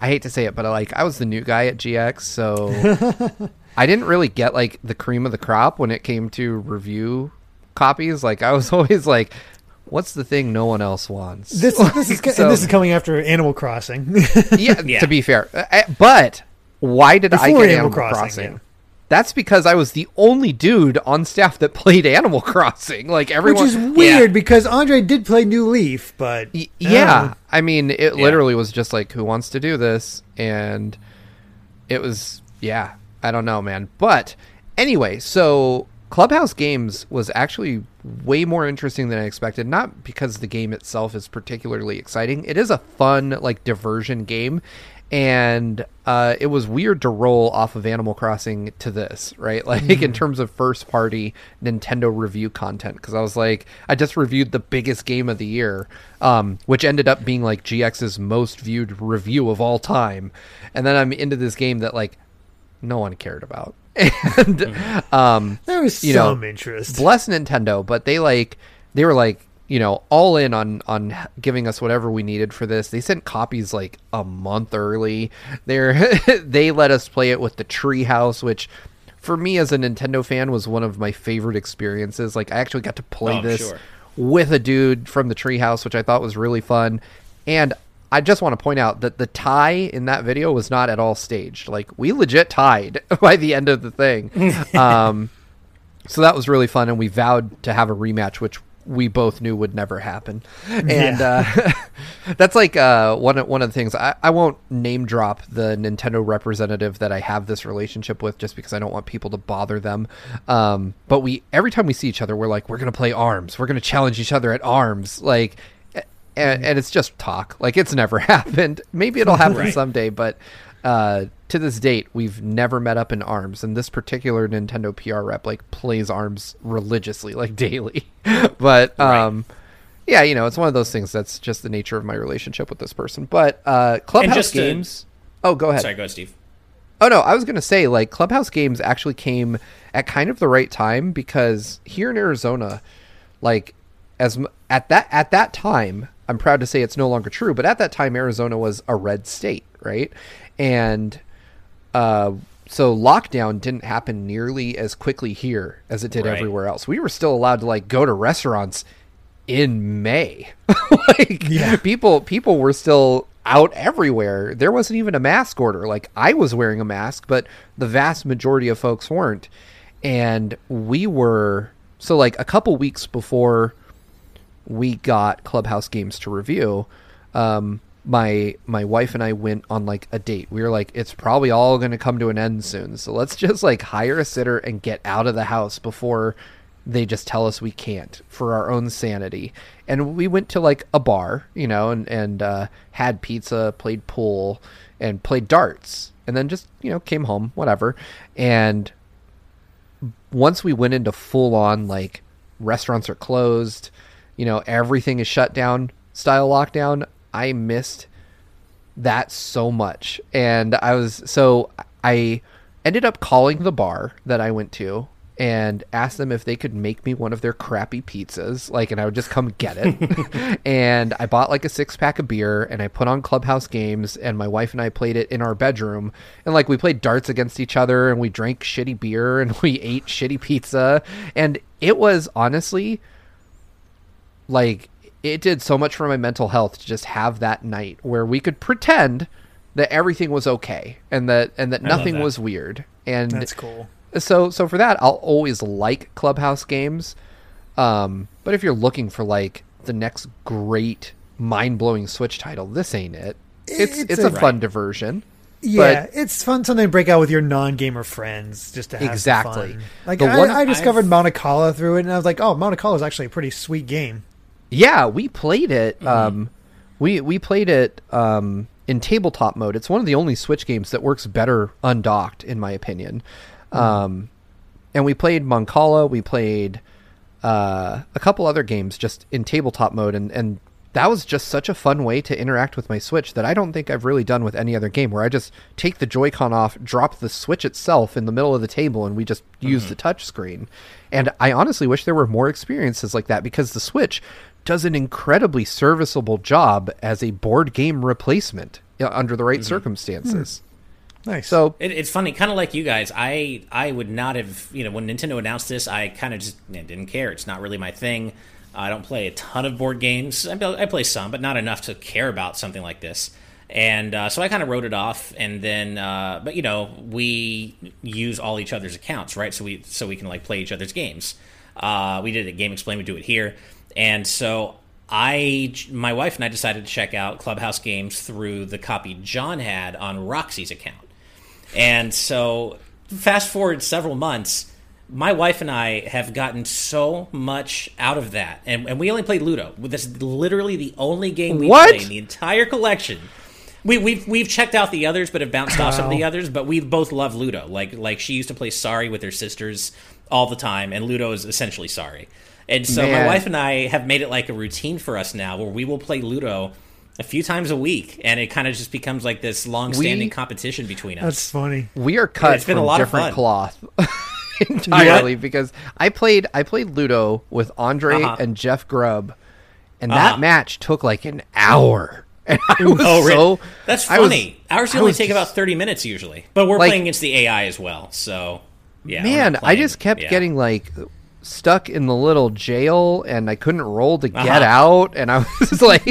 I hate to say it, but I was the new guy at GX, so I didn't really get the cream of the crop when it came to review copies. I was always like, "What's the thing no one else wants?" This is coming after Animal Crossing. To be fair, but why did I get Animal Crossing? Yeah. That's because I was the only dude on staff that played Animal Crossing. Which is weird because Andre did play New Leaf, but literally was just like, "Who wants to do this?" And it was I don't know, man. But anyway, so Clubhouse Games was actually way more interesting than I expected. Not because the game itself is particularly exciting. It is a fun, diversion game. And it was weird to roll off of Animal Crossing to this, right? In terms of first-party Nintendo review content. Because I was like, I just reviewed the biggest game of the year, which ended up being, GX's most viewed review of all time. And then I'm into this game that, no one cared about. And there was some interest. Bless Nintendo, but they were all in on giving us whatever we needed for this. They sent copies a month early. They let us play it with the Treehouse, which for me as a Nintendo fan was one of my favorite experiences. I actually got to play with a dude from the Treehouse, which I thought was really fun. And I just want to point out that the tie in that video was not at all staged. We legit tied by the end of the thing. So that was really fun, and we vowed to have a rematch, which we both knew would never happen. And that's one of the things. I won't name drop the Nintendo representative that I have this relationship with just because I don't want people to bother them. But every time we see each other, we're like, we're going to play ARMS. We're going to challenge each other at ARMS. And it's just talk. It's never happened. Maybe it'll happen someday, but to this date, we've never met up in ARMS. And this particular Nintendo PR rep, plays ARMS religiously, daily. But, it's one of those things that's just the nature of my relationship with this person. But Clubhouse Games... Oh, go ahead. Sorry, go ahead, Steve. Oh, no, I was going to say, Clubhouse Games actually came at kind of the right time because here in Arizona, at that time, I'm proud to say it's no longer true, but at that time, Arizona was a red state, right? And so lockdown didn't happen nearly as quickly here as it did everywhere else. We were still allowed to like go to restaurants in May. People were still out everywhere. There wasn't even a mask order. Like, I was wearing a mask, but the vast majority of folks weren't. And we were, so like a couple weeks before we got Clubhouse Games to review, my wife and I went on like a date. We were like, it's probably all going to come to an end soon, so let's just like hire a sitter and get out of the house before they just tell us we can't, for our own sanity. And we went to like a bar, you know, and had pizza, played pool, and played darts, and then just, you know, came home, whatever. And once we went into full on like restaurants are closed, you know, everything is shut down style lockdown, I missed that so much. And I ended up calling the bar that I went to and asked them if they could make me one of their crappy pizzas, like, and I would just come get it. And I bought like a 6-pack of beer, and I put on Clubhouse Games, and my wife and I played it in our bedroom. And like, we played darts against each other, and we drank shitty beer, and we ate shitty pizza. And it was honestly like, it did so much for my mental health to just have that night where we could pretend that everything was okay and that nothing was weird. And that's cool. So for that, I'll always like Clubhouse Games. But if you're looking for like the next great mind-blowing Switch title, this ain't it. It's a fun diversion. Yeah, but it's fun something to break out with your non-gamer friends just to have fun. Like, I discovered Mancala through it, and I was like, oh, Mancala is actually a pretty sweet game. Yeah, we played it. We played it in tabletop mode. It's one of the only Switch games that works better undocked, in my opinion. And we played Mancala. We played a couple other games just in tabletop mode, and that was just such a fun way to interact with my Switch that I don't think I've really done with any other game, where I just take the Joy-Con off, drop the Switch itself in the middle of the table, and we just use the touch screen. And I honestly wish there were more experiences like that, because the Switch does an incredibly serviceable job as a board game replacement under the right circumstances. Nice. So it's funny, kind of like you guys, I would not have, you know, when Nintendo announced this, I kind of just didn't care. It's not really my thing. I don't play a ton of board games. I play some, but not enough to care about something like this. And so I kind of wrote it off. And then, but you know, we use all each other's accounts, right? So we can like play each other's games. We did it at Game Explain. We do it here. And so my wife and I decided to check out Clubhouse Games through the copy John had on Roxy's account. And so fast forward several months, my wife and I have gotten so much out of that. And we only played Ludo. That's literally the only game we played in the entire collection. We've checked out the others, but have bounced off some of the others. But we both love Ludo. Like she used to play Sorry with her sisters all the time, and Ludo is essentially Sorry. And so my wife and I have made it like a routine for us now, where we will play Ludo a few times a week, and it kind of just becomes like this long-standing competition between us. That's funny. We are cut from different cloth entirely, because I played Ludo with Andre and Jeff Grubb, and that match took like an hour. And I was that's funny. Ours only take about 30 minutes usually, but we're like, playing against the AI as well. So yeah, man, I just kept getting like stuck in the little jail, and I couldn't roll to get out, and I was like,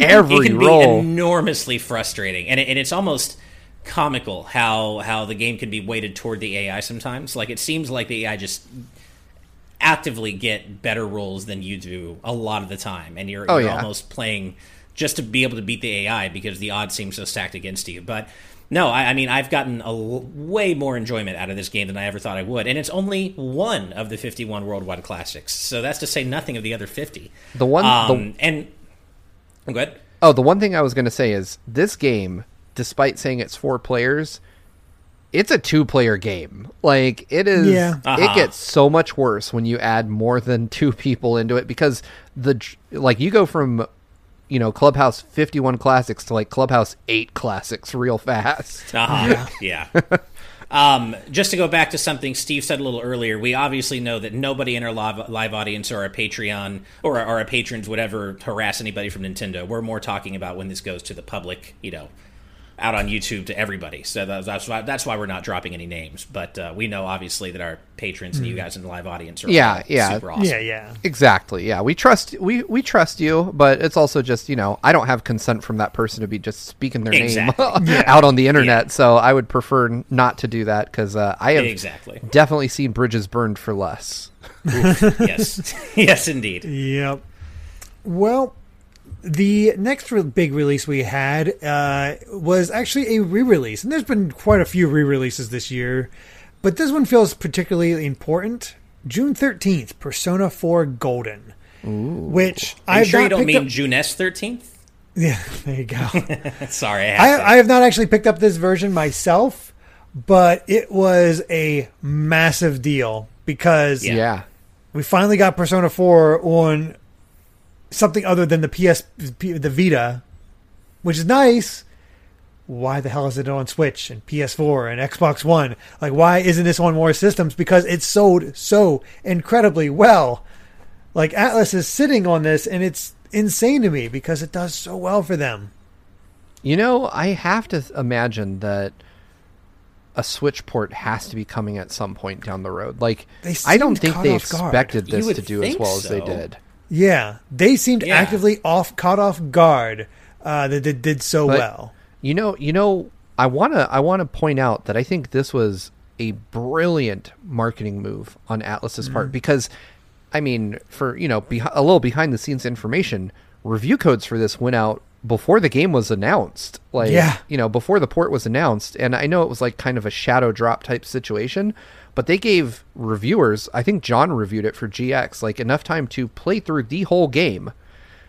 every roll can be enormously frustrating, and it's almost comical how the game can be weighted toward the AI sometimes. Like, it seems like the AI just actively get better rolls than you do a lot of the time, and you're almost playing just to be able to beat the AI because the odds seem so stacked against you. But no, I mean, I've gotten way more enjoyment out of this game than I ever thought I would. And it's only one of the 51 Worldwide Classics. So that's to say nothing of the other 50. Go ahead. Oh, the one thing I was going to say is this game, despite saying it's 4 players, it's a 2-player game. Like, it is, it gets so much worse when you add more than 2 people into it, because you go from, you know, Clubhouse 51 Classics to like Clubhouse 8 Classics real fast. Yeah. Just to go back to something Steve said a little earlier, we obviously know that nobody in our live audience or our Patreon or our patrons would ever harass anybody from Nintendo. We're more talking about when this goes to the public, you know, out on YouTube to everybody. So that's why we're not dropping any names. But we know, obviously, that our patrons and you guys in the live audience are super awesome. Yeah. Exactly. Yeah, we trust you, but it's also just, you know, I don't have consent from that person to be just speaking their name out on the internet. Yeah. So I would prefer not to do that, because I have definitely seen bridges burned for less. Yes, indeed. Yep. Well, the next big release we had was actually a re-release. And there's been quite a few re-releases this year, but this one feels particularly important. June 13th, Persona 4 Golden. Ooh. Which I'm sure you don't mean June 13th? Yeah, there you go. Sorry. I have not actually picked up this version myself, but it was a massive deal because we finally got Persona 4 on something other than the the Vita, which is nice. Why the hell is it on Switch and PS4 and Xbox One? Like, why isn't this on more systems? Because it sold so incredibly well. Like, Atlas is sitting on this, and it's insane to me because it does so well for them. You know, I have to imagine that a Switch port has to be coming at some point down the road. Like, I don't think they expected this to do as well as they did. Yeah, they seemed actively caught off guard. That they did so well. You know, I wanna point out that I think this was a brilliant marketing move on Atlas's part, because, I mean, for, you know, a little behind the scenes information, review codes for this went out before the game was announced. Like, you know, before the port was announced, and I know it was like kind of a shadow drop type situation. But they gave reviewers, I think John reviewed it for GX, like enough time to play through the whole game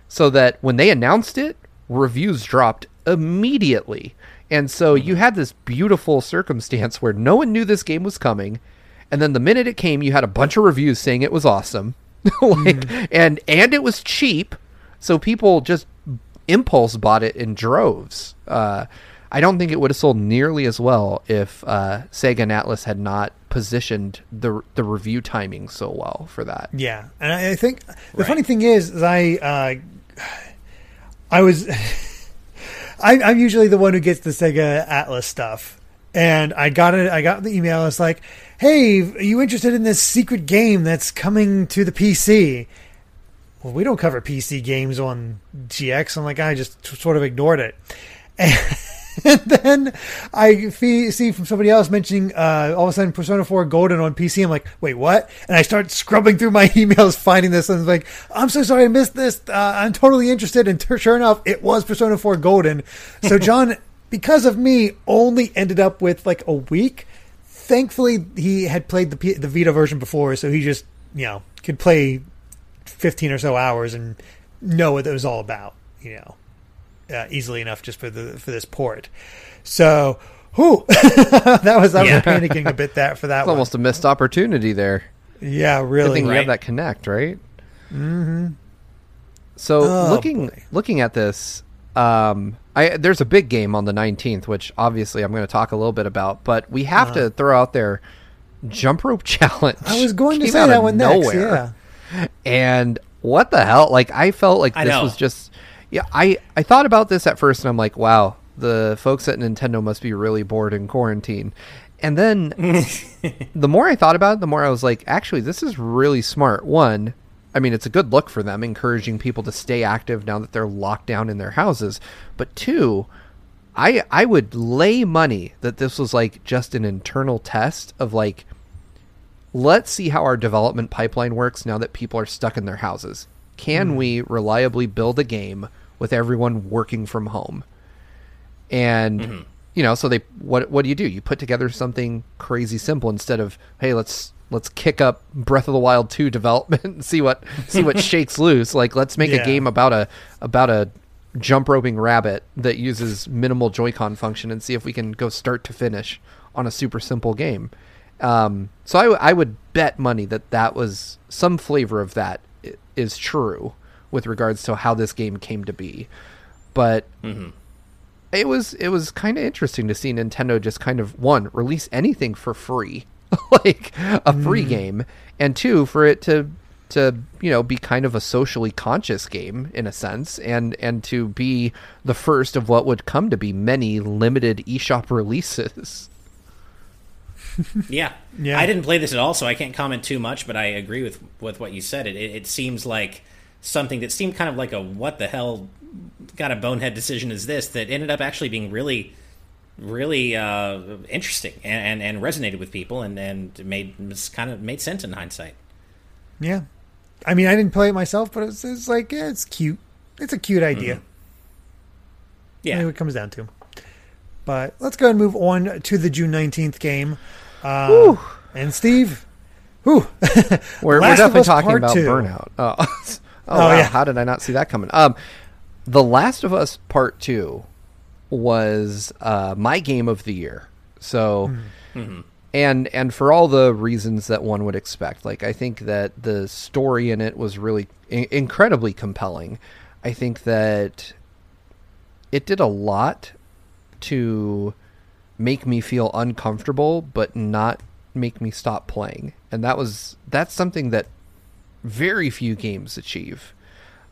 so that when they announced it, reviews dropped immediately. And so you had this beautiful circumstance where no one knew this game was coming. And then the minute it came, you had a bunch of reviews saying it was awesome. And it was cheap. So people just impulse bought it in droves. I don't think it would have sold nearly as well if Sega and Atlas had not positioned the review timing so well for that. Yeah, and I think the funny thing is I was I'm usually the one who gets the Sega Atlas stuff, and I got the email. It's like, hey, are you interested in this secret game that's coming to the PC? Well, we don't cover PC games on GX. I'm like, I just sort of ignored it. And then I see from somebody else mentioning all of a sudden Persona 4 Golden on PC. I'm like, wait, what? And I start scrubbing through my emails, finding this, and I'm like, I'm so sorry I missed this. I'm totally interested. And sure enough, it was Persona 4 Golden. So John, because of me, only ended up with like a week. Thankfully, he had played the Vita version before, so he just, you know, could play 15 or so hours and know what it was all about, you know. Easily enough just for this port. So, I was panicking a bit that for that. It's one. Almost a missed opportunity there. Yeah, really. Good thing you have that connect, right? Mm-hmm. So looking at this, there's a big game on the 19th, which obviously I'm going to talk a little bit about, but we have to throw out there Jump Rope Challenge. I was going to say that one next. Yeah. And what the hell? Like, I felt like this was just. Yeah, I thought about this at first, and I'm like, wow, the folks at Nintendo must be really bored in quarantine. And then the more I thought about it, the more I was like, actually, this is really smart. One, I mean, it's a good look for them, encouraging people to stay active now that they're locked down in their houses. But two, I would lay money that this was like just an internal test of like, let's see how our development pipeline works now that people are stuck in their houses. Can we reliably build a game with everyone working from home? And you know, so they what do? You put together something crazy simple instead of, hey, let's kick up Breath of the Wild 2 development and see what shakes loose. Like, let's make a game about a jump roping rabbit that uses minimal Joy-Con function and see if we can go start to finish on a super simple game. So I would bet money that was some flavor of that is true with regards to how this game came to be. But it was kind of interesting to see Nintendo just kind of, one, release anything for free, like a free game, and two, for it to be kind of a socially conscious game in a sense, and to be the first of what would come to be many limited eShop releases. Yeah, I didn't play this at all, so I can't comment too much, but I agree with what you said. It seems like something that seemed kind of like a what the hell kind of bonehead decision is this, that ended up actually being really, really interesting and resonated with people and made sense in hindsight. Yeah. I mean, I didn't play it myself, but it's like, yeah, it's cute. It's a cute idea. Mm-hmm. Yeah. I mean, it comes down to. But let's go ahead and move on to the June 19th game. And Steve, we're definitely talking about Burnout. Oh wow. How did I not see that coming? The Last of Us Part 2 was my game of the year. So, and for all the reasons that one would expect, like I think that the story in it was really incredibly compelling. I think that it did a lot to make me feel uncomfortable, but not make me stop playing. And that's something that very few games achieve.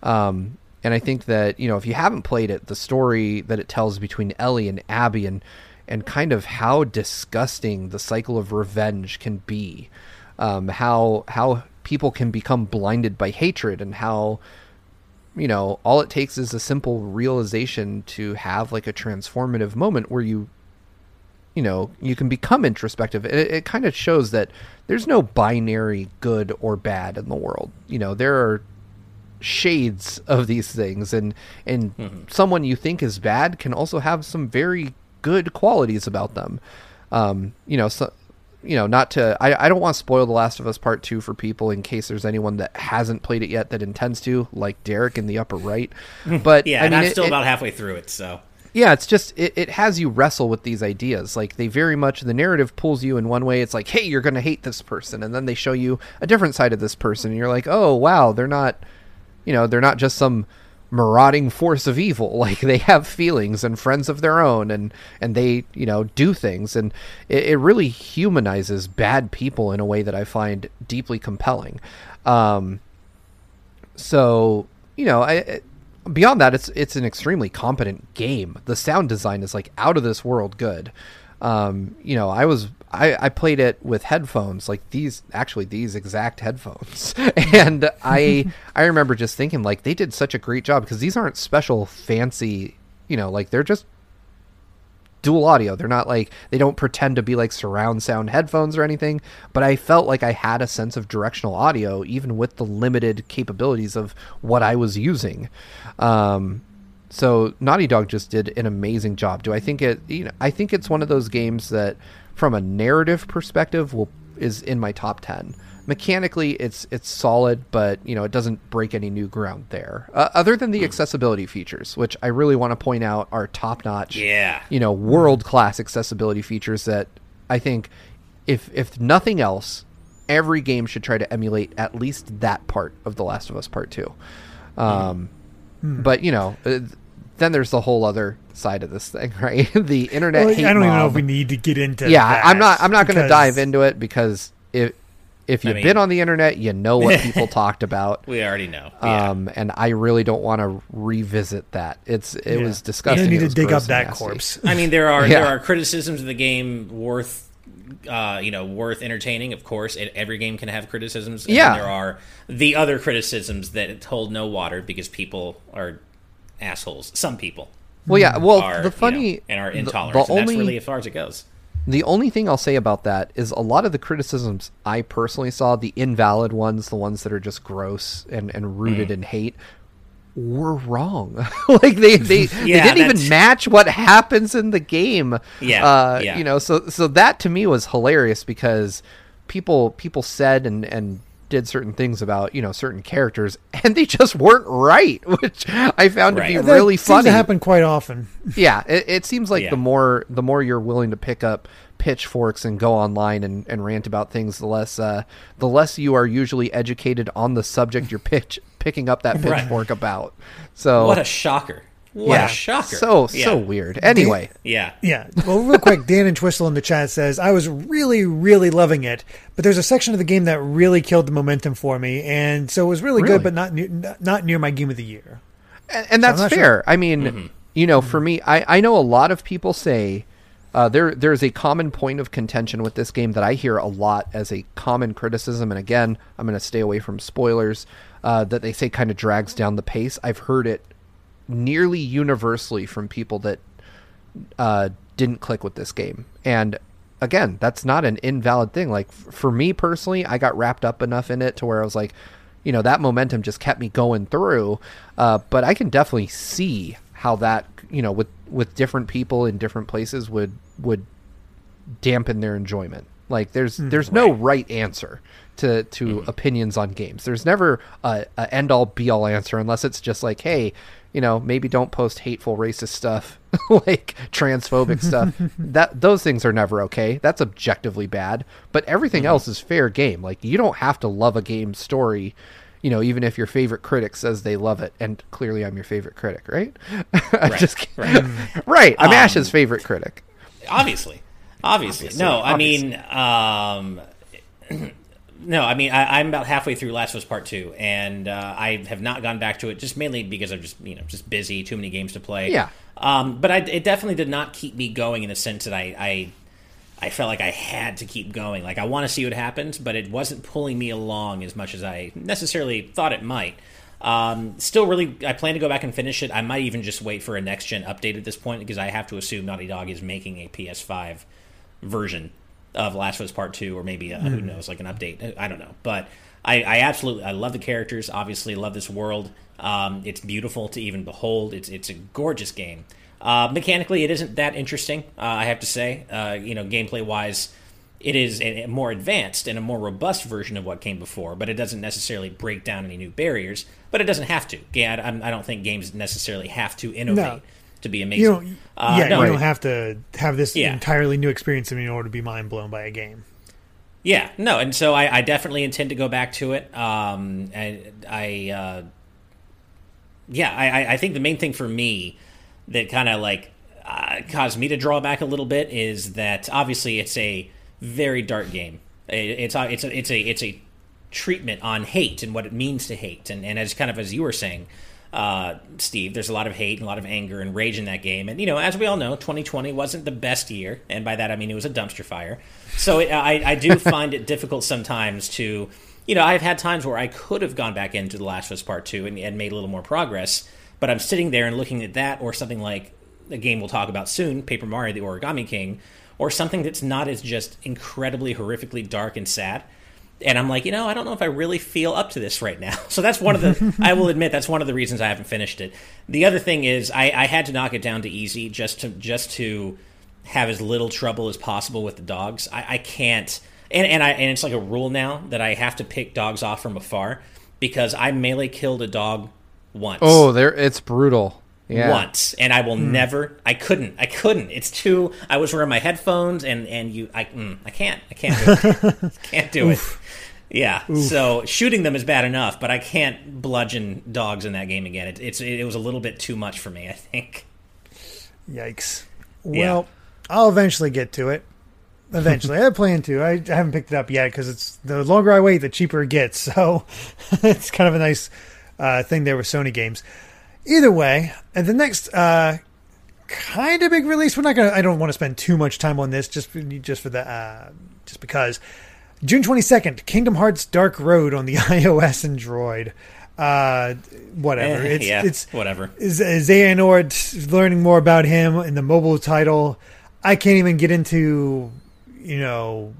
And I think that, if you haven't played it, the story that it tells between Ellie and Abby and kind of how disgusting the cycle of revenge can be, how people can become blinded by hatred, and how, all it takes is a simple realization to have like a transformative moment where you can become introspective. It kind of shows that there's no binary good or bad in the world. There are shades of these things, and someone you think is bad can also have some very good qualities about them. I don't want to spoil The Last of Us Part 2 for people in case there's anyone that hasn't played it yet that intends to, like Derek in the upper right. But yeah, and I'm still about halfway through it, so. Yeah, it's just, it has you wrestle with these ideas. Like, they very much, the narrative pulls you in one way. It's like, hey, you're going to hate this person. And then they show you a different side of this person. And you're like, oh, wow, they're not just some marauding force of evil. Like, they have feelings and friends of their own, and they do things, and it really humanizes bad people in a way that I find deeply compelling. Beyond that, it's an extremely competent game. The sound design is like out of this world good. I played it with headphones, like these exact headphones. And I remember just thinking, like, they did such a great job, because these aren't special fancy, like they're just dual audio. They're not like, they don't pretend to be like surround sound headphones or anything, but I felt like I had a sense of directional audio, even with the limited capabilities of what I was using. So Naughty Dog just did an amazing job. Do I think it? I think it's one of those games that, from a narrative perspective, is in my top 10. Mechanically, it's solid, but it doesn't break any new ground there. Other than the accessibility features, which I really want to point out are top notch. Yeah. World class accessibility features that I think, if nothing else, every game should try to emulate at least that part of The Last of Us Part 2. But then there's the whole other side of this thing, right? The internet. Well, hate I don't mob. Even know if we need to get into. Yeah, that I'm not going to dive into it, because if you've been on the internet, you know what people talked about. We already know. Yeah. And I really don't want to revisit that. It was disgusting. You don't need to dig up that corpse. I mean, there are criticisms of the game worth. Worth entertaining, of course. Every game can have criticisms. And yeah. There are the other criticisms that hold no water because people are assholes. Some people. Well, yeah. Well, and are intolerant. And that's really as far as it goes. The only thing I'll say about that is a lot of the criticisms I personally saw, the invalid ones, the ones that are just gross and rooted in hate, were wrong. Like they didn't even match what happens in the game. So that to me was hilarious, because people said and did certain things about certain characters, and they just weren't right, which I found to be really funny. Seems to happen quite often. Yeah, it seems like the more you're willing to pick up pitchforks and go online and rant about things, the less you are usually educated on the subject you're picking up that pitchfork about. So what a shocker! What a shocker. So weird. Anyway. Well, real quick, Dan and Twistle in the chat says, I was really, really loving it, but there's a section of the game that really killed the momentum for me, and so it was really good, but not near my game of the year. And that's fair. Sure. I mean, you know, for me, I know a lot of people say there's a common point of contention with this game that I hear a lot as a common criticism. And again, I'm going to stay away from spoilers, that they say kind of drags down the pace. I've heard it nearly universally from people that didn't click with this game. And again, that's not an invalid thing. Like for me personally, I got wrapped up enough in it to where I was like, you know, that momentum just kept me going through. But I can definitely see how that, you know, with different people in different places would dampen their enjoyment. Like there's no right answer to opinions on games. There's never a end all be all answer unless it's just like, hey, you know, maybe don't post hateful racist stuff, like transphobic stuff. That those things are never okay. That's objectively bad. But everything else is fair game. Like you don't have to love a game's story, you know, even if your favorite critic says they love it. And clearly I'm your favorite critic, right? Right. I'm Ash's favorite critic. Obviously. No, I mean, I'm about halfway through Last of Us Part 2, and I have not gone back to it, just mainly because I'm just busy, too many games to play. Yeah. But it definitely did not keep me going in the sense that I felt like I had to keep going. Like, I want to see what happens, but it wasn't pulling me along as much as I necessarily thought it might. Still really, I plan to go back and finish it. I might even just wait for a next-gen update at this point, because I have to assume Naughty Dog is making a PS5 version of Last of Us Part 2, or maybe who knows, like an update. I don't know, but I absolutely love the characters. Obviously, love this world. It's beautiful to even behold. It's a gorgeous game. Mechanically, it isn't that interesting. I have to say, you know, gameplay wise, it is a more advanced and a more robust version of what came before. But it doesn't necessarily break down any new barriers. But it doesn't have to. I don't think games necessarily have to innovate. No. To be amazing. You don't have to have this entirely new experience in order to be mind blown by a game. Yeah, no, and so I definitely intend to go back to it. I think the main thing for me that kind of like caused me to draw back a little bit is that obviously it's a very dark game. It's a treatment on hate and what it means to hate, and as kind of as you were saying, Steve, there's a lot of hate and a lot of anger and rage in that game. And, you know, as we all know, 2020 wasn't the best year. And by that, I mean, it was a dumpster fire. So I do find it difficult sometimes to, you know, I've had times where I could have gone back into The Last of Us Part 2 and made a little more progress. But I'm sitting there and looking at that or something like a game we'll talk about soon, Paper Mario, The Origami King, or something that's not as just incredibly, horrifically dark and sad. And I'm like, you know, I don't know if I really feel up to this right now. So that's one of the, I will admit, that's one of the reasons I haven't finished it. The other thing is I had to knock it down to easy just to have as little trouble as possible with the dogs. I can't, and it's like a rule now that I have to pick dogs off from afar because I melee killed a dog once. Oh, it's brutal. Yeah. Once, and I will never. I couldn't. It's too. I was wearing my headphones, I can't do it. Oof. Yeah. Oof. So shooting them is bad enough, but I can't bludgeon dogs in that game again. It was a little bit too much for me, I think. Yikes. Well, yeah. I'll eventually get to it. Eventually, I plan to. I haven't picked it up yet because it's the longer I wait, the cheaper it gets. So it's kind of a nice thing there with Sony games. Either way, and the next kind of big release, I don't want to spend too much time on this, just because June 22nd, Kingdom Hearts: Dark Road on the iOS and Droid. Whatever. It's whatever. Xehanort, learning more about him in the mobile title. I can't even get into, you know,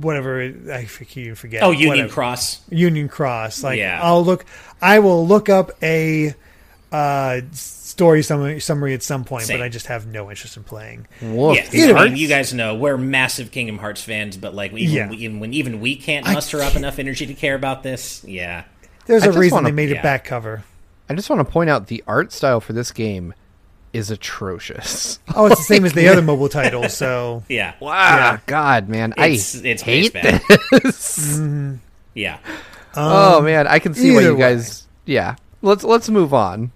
whatever, I forget. Oh, Union Cross. Like, yeah. I will look up a story summary at some point. Same. But I just have no interest in playing. Yeah, I mean, you guys know we're massive Kingdom Hearts fans, but like even we can't muster up enough energy to care about this. Yeah, there's a reason they made it back cover. I just want to point out the art style for this game is atrocious. Oh, it's the same as the other mobile titles. So yeah, wow, yeah. God, man, I hate this. Mm-hmm. Yeah. Oh man, I can see why you guys. Yeah, let's move on.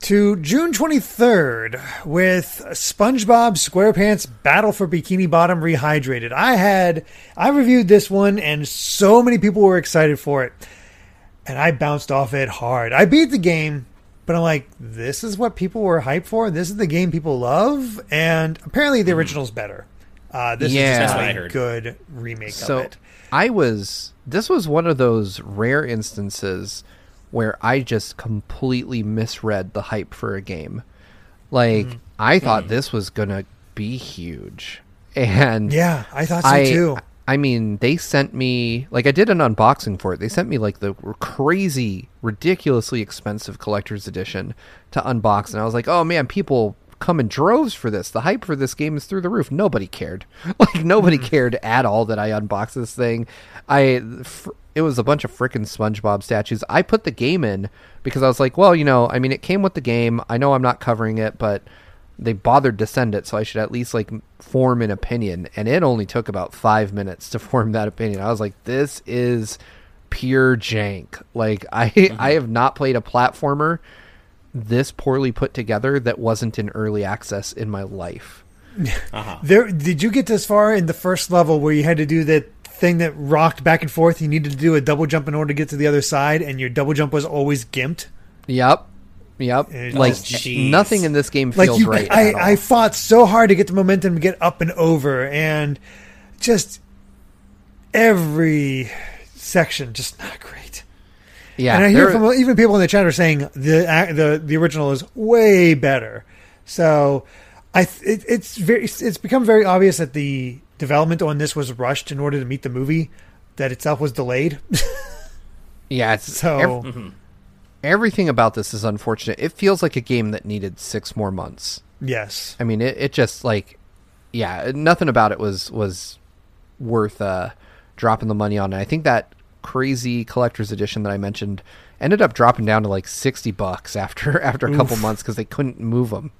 to June 23rd with SpongeBob SquarePants Battle for Bikini Bottom Rehydrated. I reviewed this one, and so many people were excited for it, and I bounced off it hard. I beat the game, but I'm like, this is what people were hyped for? This is the game people love? And apparently the original's better. This is just a good remake of it. This was one of those rare instances where I just completely misread the hype for a game. I thought this was going to be huge. And yeah, I thought so too. I mean, they sent me, I did an unboxing for it. They sent me, the crazy, ridiculously expensive collector's edition to unbox. And I was like, oh, man, people come in droves for this. The hype for this game is through the roof. Nobody cared. Nobody cared at all that I unboxed this thing. It was a bunch of frickin' SpongeBob statues. I put the game in because I was like, well, it came with the game. I know I'm not covering it, but they bothered to send it, so I should at least, form an opinion. And it only took about 5 minutes to form that opinion. I was like, this is pure jank. I have not played a platformer this poorly put together that wasn't in early access in my life. Uh-huh. Did you get this far in the first level where you had to do that thing that rocked back and forth? You needed to do a double jump in order to get to the other side, and your double jump was always gimped? Yep. Nothing in this game feels right. I fought so hard to get the momentum to get up and over, and just every section just not great. Yeah, and I hear from even people in the chat are saying the original is way better. So it's become very obvious that the development on this was rushed in order to meet the movie that itself was delayed. Yeah, everything about this is unfortunate. It feels like a game that needed 6 more months. Yes. I mean, it just nothing about it was worth dropping the money on. And I think that crazy collector's edition that I mentioned ended up dropping down to $60 after a couple months because they couldn't move them.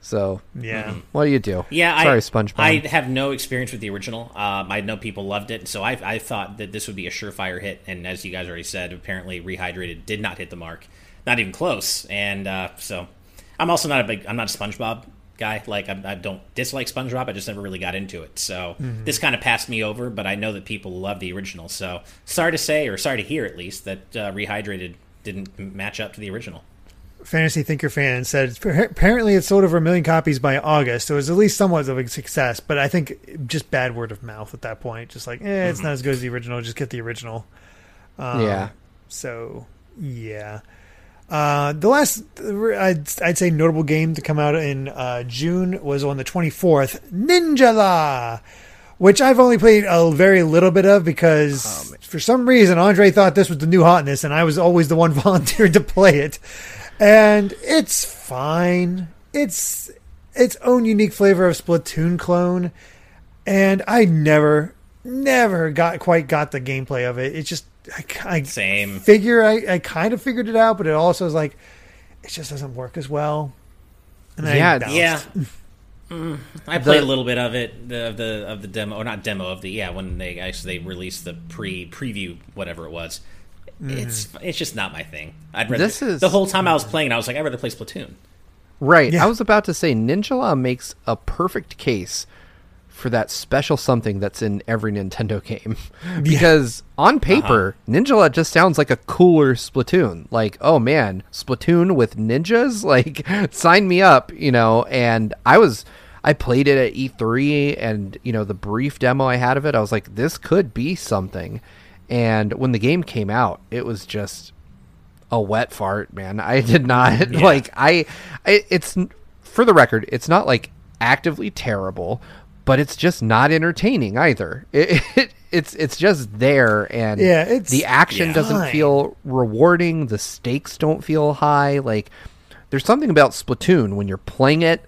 So yeah, what do you do? Yeah, sorry, SpongeBob. I have no experience with the original. I know people loved it, so I thought that this would be a surefire hit. And as you guys already said, apparently Rehydrated did not hit the mark, not even close. And so I'm also I'm not a SpongeBob guy. I don't dislike SpongeBob. I just never really got into it. So this kind of passed me over. But I know that people love the original. So sorry to say, or sorry to hear at least, that Rehydrated didn't match up to the original. Fantasy Thinker fan said apparently it sold over 1 million copies by August, so it was at least somewhat of a success, but I think just bad word of mouth at that point, just it's not as good as the original, just get the original. The last I'd say notable game to come out in June was on the 24th, Ninjala, which I've only played a very little bit of because for some reason Andre thought this was the new hotness and I was always the one volunteered to play it. And it's fine. It's its own unique flavor of Splatoon clone. And I never got the gameplay of it. It's just, I kind of figured it out, but it also is it just doesn't work as well. And I played a little bit of it, of the demo, or not demo, when they actually released the preview, whatever it was. It's just not my thing. The whole time I was playing, I was like, I'd rather play Splatoon. Right. Yeah. I was about to say, Ninjala makes a perfect case for that special something that's in every Nintendo game. Because on paper, Ninjala just sounds like a cooler Splatoon. Oh man, Splatoon with ninjas? Sign me up, and I played it at E3, and the brief demo I had of it, I was like, this could be something. And when the game came out, it was just a wet fart, man. I did not it's, for the record, it's not actively terrible, but it's just not entertaining either. It's just there, and the action doesn't feel rewarding. The stakes don't feel high. There's something about Splatoon when you're playing it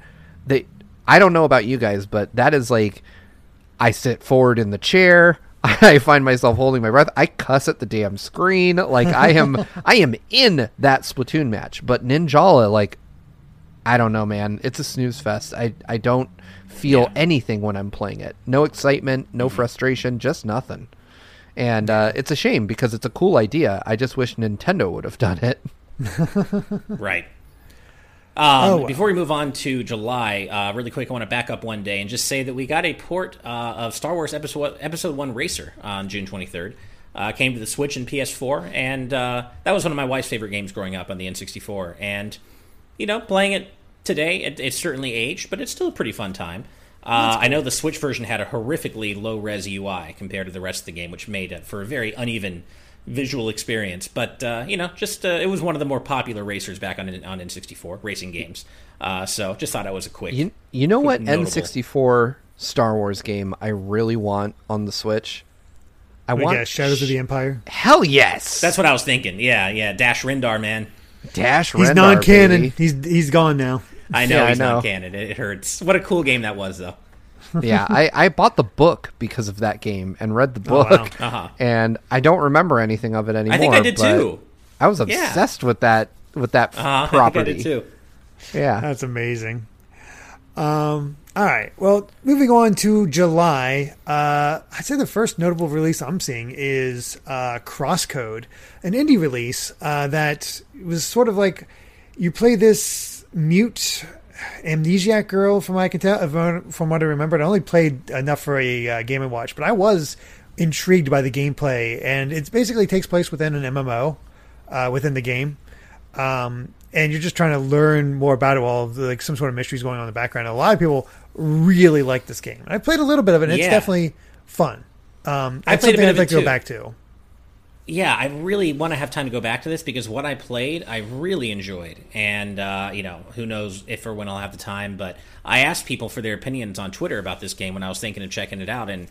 that I don't know about you guys, but that is I sit forward in the chair. I find myself holding my breath. I cuss at the damn screen. I am in that Splatoon match. But Ninjala, I don't know, man. It's a snooze fest. I don't feel anything when I'm playing it. No excitement, no frustration, just nothing. And it's a shame because it's a cool idea. I just wish Nintendo would have done it. Right. Before we move on to July, really quick, I want to back up one day and just say that we got a port of Star Wars Episode 1 Racer on June 23rd. Came to the Switch and PS4, and that was one of my wife's favorite games growing up on the N64. And, you know, playing it today, it's certainly aged, but it's still a pretty fun time. Cool. I know the Switch version had a horrifically low-res UI compared to the rest of the game, which made it for a very uneven visual experience. But, you know, just it was one of the more popular racers back on N64 racing games. So just thought that was a quick... You know what N64 Star Wars game I really want on the Switch? I want Shadows of the Empire. Hell yes! That's what I was thinking. Yeah. Dash Rendar, man. He's non-canon. Baby. He's gone now. I know, he's non-canon. It hurts. What a cool game that was, though. Yeah, I bought the book because of that game and read the book, and I don't remember anything of it anymore. I think I did too. I was obsessed with that property. I think I did too. Yeah, that's amazing. All right. Well, moving on to July, I'd say the first notable release I'm seeing is Crosscode, an indie release that was sort of like you play this mute amnesiac girl, from what I can tell, from what I remember. I only played enough for a Game & Watch, but I was intrigued by the gameplay, and it basically takes place within an MMO within the game. And you're just trying to learn more about it while like some sort of mystery is going on in the background. And a lot of people really like this game. I played a little bit of it, and it's definitely fun. I played a bit of it, too. Go back to. Yeah, I really want to have time to go back to this because what I played, I really enjoyed. And, you know, who knows if or when I'll have the time. But I asked people for their opinions on Twitter about this game when I was thinking of checking it out. And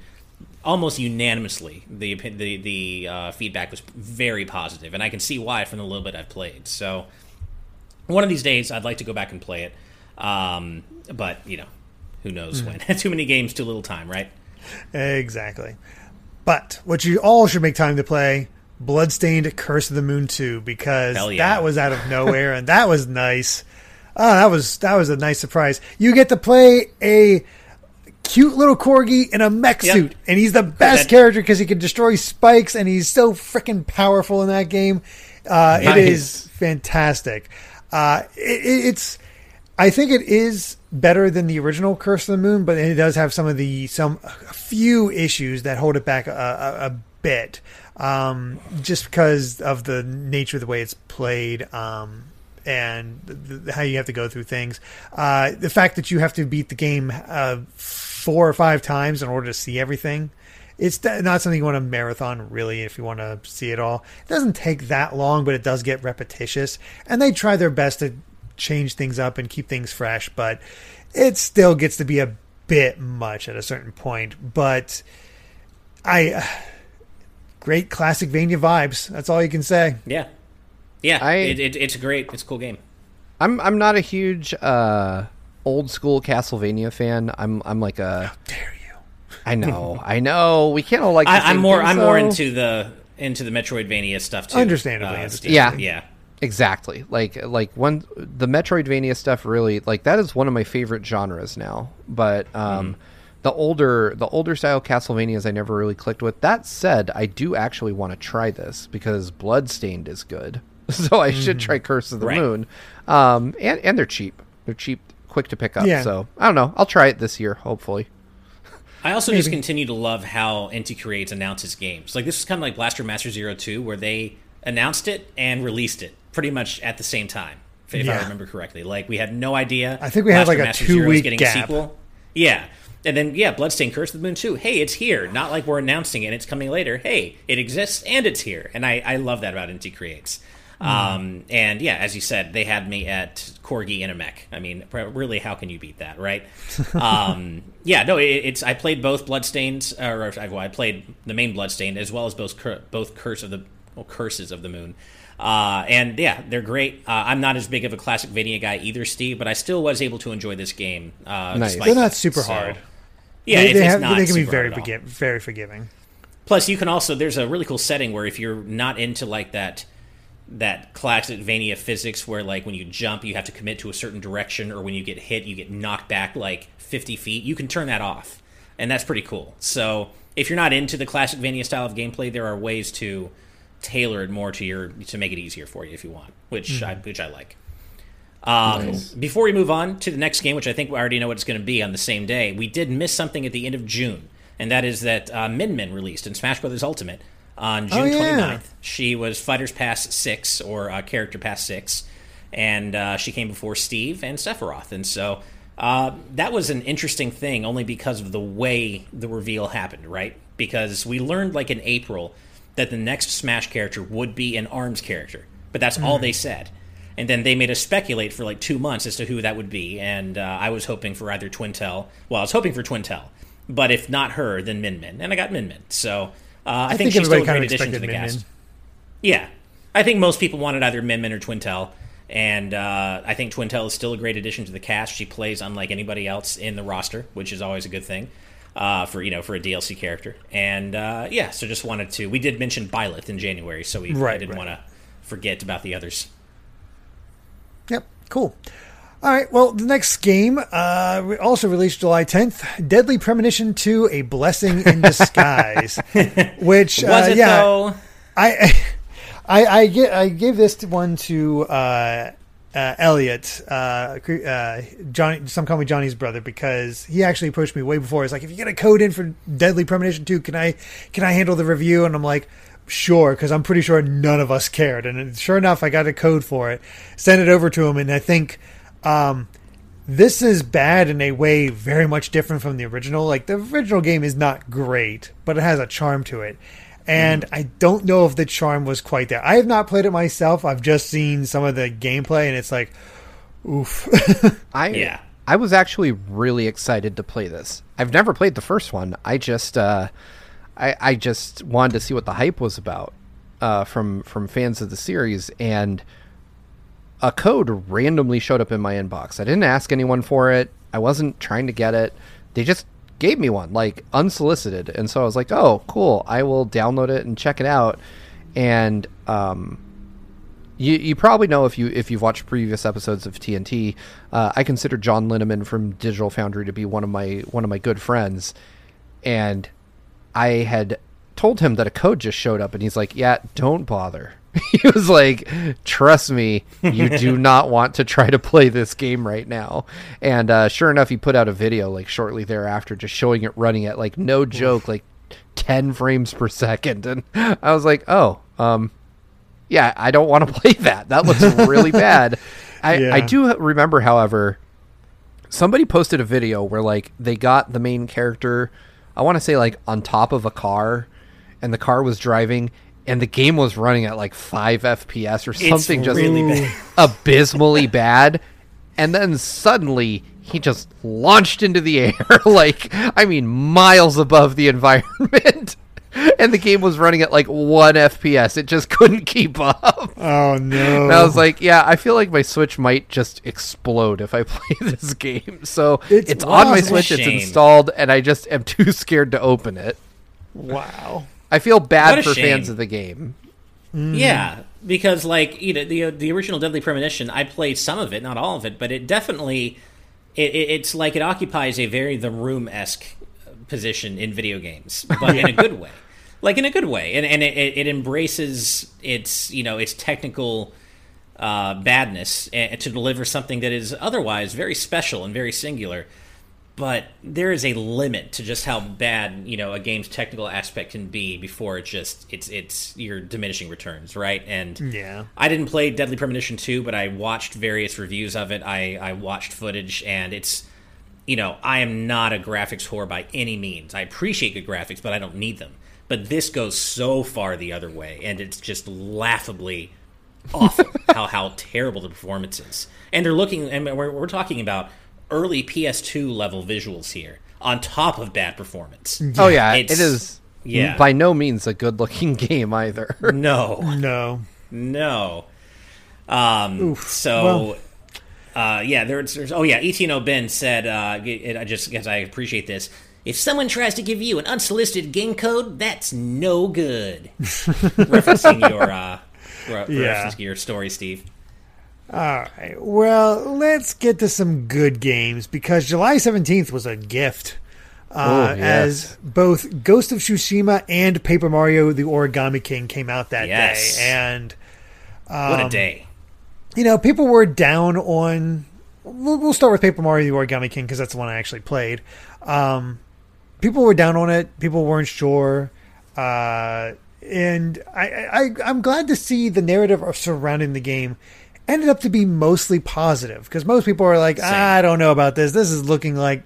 almost unanimously, the feedback was very positive. And I can see why from the little bit I've played. So... one of these days, I'd like to go back and play it, but, you know, who knows when. Too many games, too little time, right? Exactly. But what you all should make time to play, Bloodstained Curse of the Moon 2, because that was out of nowhere, and that was nice. That was a nice surprise. You get to play a cute little corgi in a mech suit, and he's the best character because he can destroy spikes, and he's so freaking powerful in that game. Nice. It is fantastic. I think it is better than the original Curse of the Moon, but it does have a few issues that hold it back a bit, just because of the nature of the way it's played, and how you have to go through things. The fact that you have to beat the game 4 or 5 times in order to see everything. It's not something you want to marathon, really, if you want to see it all. It doesn't take that long, but it does get repetitious. And they try their best to change things up and keep things fresh, but it still gets to be a bit much at a certain point. But great classic Vania vibes. That's all you can say. Yeah. Yeah, it's great. It's a cool game. I'm not a huge old-school Castlevania fan. I'm like a... how dare you. I know. We can't all like. I'm more into the Metroidvania stuff too. Understandably. Yeah, exactly. Like when the Metroidvania stuff really like that is one of my favorite genres now. But the older style Castlevanias I never really clicked with. That said, I do actually want to try this because Bloodstained is good, so I should try Curse of the Moon. And they're cheap. They're cheap, quick to pick up. Yeah. So I don't know. I'll try it this year, hopefully. I also just continue to love how NT Creates announces games. Like, this is kind of like Blaster Master Zero 2, where they announced it and released it pretty much at the same time, if I remember correctly. Like, we had no idea. I think we had, like, Master a 2-week getting gap. A sequel. Yeah. And then, Bloodstained Curse of the Moon 2. Hey, it's here. Not like we're announcing it and it's coming later. Hey, it exists and it's here. And I love that about NT Creates. And as you said, they had me at corgi in a mech. I mean, really, how can you beat that, right? I played both Bloodstained, I played the main Bloodstained as well as both Curses of the Moon. And they're great. I'm not as big of a classic Vania guy either, Steve, but I still was able to enjoy this game. Nice. They're not super hard. Yeah, they can be very forgiving. Plus, you can also there's a really cool setting where if you're not into like that classic Vania physics where, like, when you jump, you have to commit to a certain direction, or when you get hit, you get knocked back, like, 50 feet. You can turn that off, and that's pretty cool. So if you're not into the classic Vania style of gameplay, there are ways to tailor it more to make it easier for you if you want, which I like. Nice. Before we move on to the next game, which I think we already know what it's going to be on the same day, we did miss something at the end of June, and that is that Min Min released in Smash Brothers Ultimate on June 29th. She was Fighters Pass 6, or Character Pass 6, and she came before Steve and Sephiroth. And so that was an interesting thing, only because of the way the reveal happened, right? Because we learned, like, in April that the next Smash character would be an ARMS character, but that's all they said. And then they made us speculate for like 2 months as to who that would be, and I was hoping for either Twintel. Well, I was hoping for Twintel, but if not her, then Min Min, and I got Min Min. So I think she's still a great addition to the cast. Yeah, I think most people wanted either Min Min or Twintel, and I think Twintel is still a great addition to the cast. She plays unlike anybody else in the roster, which is always a good thing for a DLC character. And so just wanted to. We did mention Byleth in January, so I didn't want to forget about the others. Yep, cool. All right, well, the next game, also released July 10th, Deadly Premonition 2, A Blessing in Disguise, which, Was it, though? I gave this one to Elliot, Johnny, Some Call Me Johnny's brother, because he actually approached me way before. He's like, if you get a code in for Deadly Premonition 2, can I handle the review? And I'm like, sure, because I'm pretty sure none of us cared. And sure enough, I got a code for it, sent it over to him, and I think this is bad in a way very much different from the original. Like, the original game is not great, but it has a charm to it. And I don't know if the charm was quite there. I have not played it myself. I've just seen some of the gameplay, and it's like, oof. I was actually really excited to play this. I've never played the first one. I just... I just wanted to see what the hype was about from fans of the series, and a code randomly showed up in my inbox. I didn't ask anyone for it. I wasn't trying to get it. They just gave me one, like, unsolicited. And so I was like, oh, cool. I will download it and check it out. And you probably know if you've watched previous episodes of TNT, I consider John Linneman from Digital Foundry to be one of my good friends. And I had told him that a code just showed up, and he's like, yeah, don't bother. He was like, trust me, you do not want to try to play this game right now. And sure enough, he put out a video like shortly thereafter, just showing it running at, like, no joke, like 10 frames per second. And I was like, oh, yeah, I don't want to play that. That looks really bad. I do remember, however, somebody posted a video where, like, they got the main character, I want to say, like, on top of a car, and the car was driving, and the game was running at like 5 FPS or something, just really bad. Abysmally bad. And then suddenly he just launched into the air, like, I mean, miles above the environment. And the game was running at like 1 FPS. It just couldn't keep up. Oh, no. And I was like, yeah, I feel like my Switch might just explode if I play this game. So it's on my Switch, it's installed, and I just am too scared to open it. Wow. I feel bad for fans of the game. Mm. Yeah, because, like, you know, the original Deadly Premonition, I played some of it, not all of it, but it definitely, it's like it occupies a very The Room-esque position in video games, but in a good way, and it embraces its, you know, its technical badness to deliver something that is otherwise very special and very singular. But there is a limit to just how bad, you know, a game's technical aspect can be before it just it's your diminishing returns, right? And yeah, I didn't play Deadly Premonition 2, but I watched various reviews of it. I watched footage, and it's, you know, I am not a graphics whore by any means. I appreciate good graphics, but I don't need them. But this goes so far the other way, and it's just laughably awful how terrible the performance is. And they're looking, and we're talking about early PS2 level visuals here, on top of bad performance. Oh yeah, it is. Yeah, by no means a good looking game either. No. Oof, so. Well. ETNO Ben said, I just guess I appreciate this. If someone tries to give you an unsolicited game code, that's no good. Referencing your story, Steve. All right. Well, let's get to some good games, because July 17th was a gift. As both Ghost of Tsushima and Paper Mario: The Origami King came out that day. And what a day. you know, people were down on... We'll start with Paper Mario the Origami King because that's the one I actually played. People were down on it. People weren't sure. And I'm glad to see the narrative surrounding the game ended up to be mostly positive, because most people are like, I don't know about this. This is looking like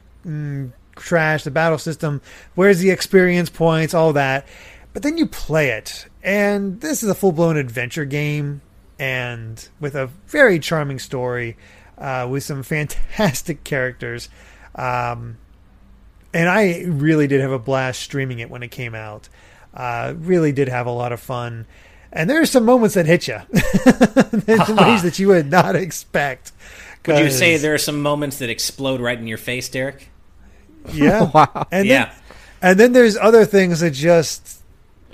trash, the battle system. Where's the experience points, all that. But then you play it, and this is a full-blown adventure game and with a very charming story, with some fantastic characters. And I really did have a blast streaming it when it came out. Really did have a lot of fun. And there are some moments that hit you in ways that you would not expect. Would you say there are some moments that explode right in your face, Derek? Yeah. Wow. And then there's other things that just...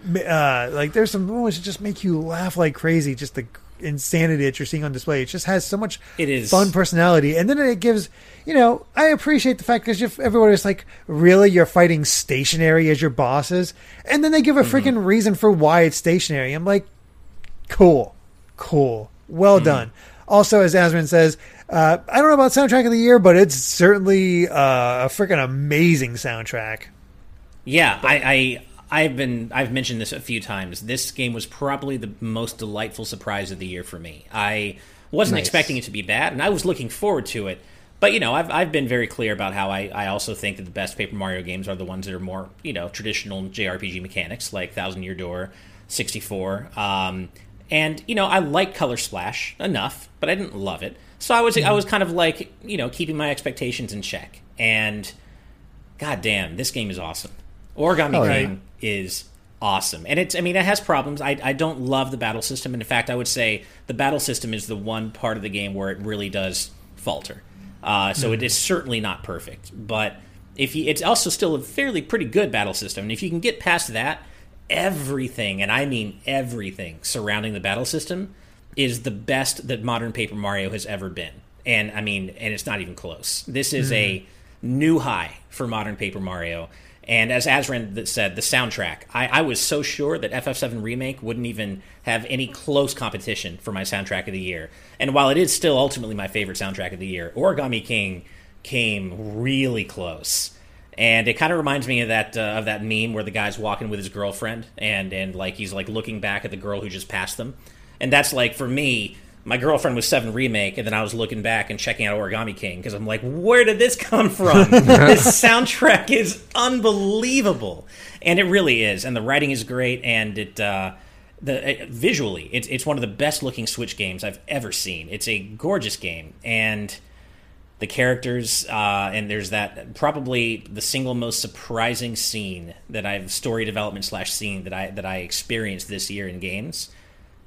like there's some moments that just make you laugh like crazy. Just the insanity that you're seeing on display. It just has so much fun personality. And then it gives... You know, I appreciate the fact because everyone is like, really? You're fighting stationary as your bosses? And then they give a freaking reason for why it's stationary. I'm like, cool. Well done. Also, as Asmin says, I don't know about soundtrack of the year, but it's certainly a freaking amazing soundtrack. Yeah, I've mentioned this a few times. This game was probably the most delightful surprise of the year for me. I wasn't expecting it to be bad, and I was looking forward to it. But, you know, I've been very clear about how I also think that the best Paper Mario games are the ones that are more, you know, traditional JRPG mechanics, like Thousand Year Door, 64. And, you know, I like Color Splash enough, but I didn't love it. So I was kind of like, you know, keeping my expectations in check. And, goddamn, this game is awesome. Origami King is awesome. And it's, I mean, it has problems. I don't love the battle system. And in fact, I would say the battle system is the one part of the game where it really does falter. So it is certainly not perfect, but it's also still a fairly pretty good battle system. And if you can get past that, everything, and I mean everything surrounding the battle system, is the best that modern Paper Mario has ever been. And I mean, and it's not even close. This is a new high for modern Paper Mario. And as Azran said, the soundtrack, I was so sure that FF7 Remake wouldn't even have any close competition for my soundtrack of the year. And while it is still ultimately my favorite soundtrack of the year, Origami King came really close. And it kind of reminds me of that meme where the guy's walking with his girlfriend and like he's like looking back at the girl who just passed them. And that's like, for me, my girlfriend was 7 Remake, and then I was looking back and checking out Origami King, because I'm like, where did this come from? This soundtrack is unbelievable. And it really is. And the writing is great, and visually, it's one of the best-looking Switch games I've ever seen. It's a gorgeous game. And the characters, and there's that probably the single most surprising scene that I've, story development / scene that I experienced this year in games,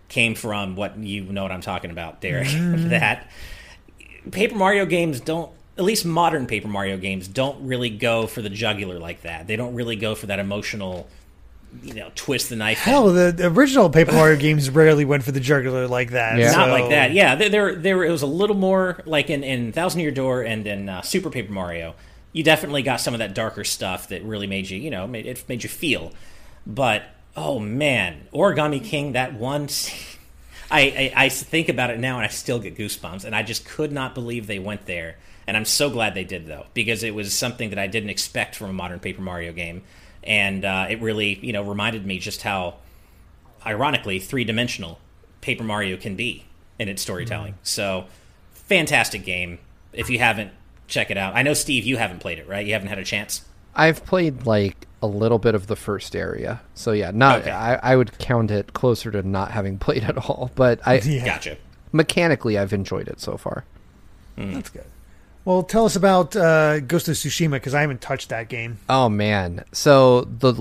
came from what, you know what I'm talking about, Derek. That Paper Mario games don't, at least modern Paper Mario games, don't really go for the jugular like that. They don't really go for that emotional, you know, twist the knife. Hell, the original Paper Mario games rarely went for the jugular like that. Yeah. So. Not like that. Yeah, there it was a little more like in Thousand Year Door and in Super Paper Mario. You definitely got some of that darker stuff that really made you, you know, it made you feel. But oh man, Origami King, that one scene, I think about it now and I still get goosebumps, and I just could not believe they went there. And I'm so glad they did, though, because it was something that I didn't expect from a modern Paper Mario game. And it really, you know, reminded me just how, ironically, three-dimensional Paper Mario can be in its storytelling. So, fantastic game. If you haven't, check it out. I know, Steve, you haven't played it, right? You haven't had a chance? I've played, like, a little bit of the first area. So, yeah, not okay. I would count it closer to not having played at all. But Gotcha. Mechanically, I've enjoyed it so far. That's good. Well, tell us about Ghost of Tsushima, because I haven't touched that game. Oh, man. So the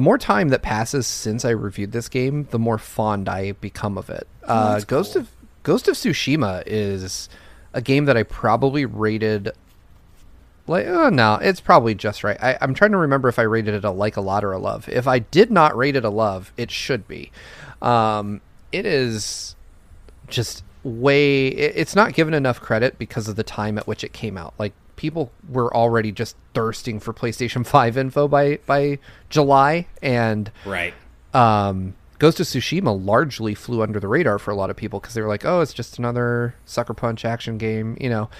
more time that passes since I reviewed this game, the more fond I become of it. Ghost of Tsushima is a game that I probably rated... Like, oh no, it's probably just right. I'm trying to remember if I rated it a lot or a love. If I did not rate it a love, it should be. It is just way... It's not given enough credit because of the time at which it came out. Like, people were already just thirsting for PlayStation 5 info by July, and Ghost of Tsushima largely flew under the radar for a lot of people because they were like, oh, it's just another Sucker Punch action game, you know.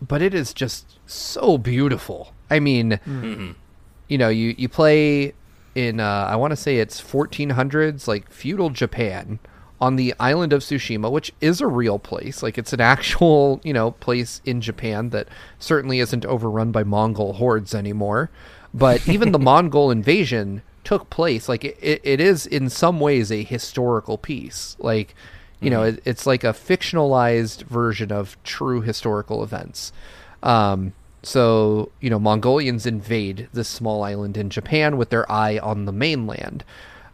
But it is just so beautiful. I mean, you know, you play in, I want to say it's 1400s, like feudal Japan on the island of Tsushima, which is a real place. Like, it's an actual, you know, place in Japan that certainly isn't overrun by Mongol hordes anymore. But even the Mongol invasion took place. Like, it is in some ways a historical piece. Like, you know, it's like a fictionalized version of true historical events. So, you know, Mongolians invade this small island in Japan with their eye on the mainland.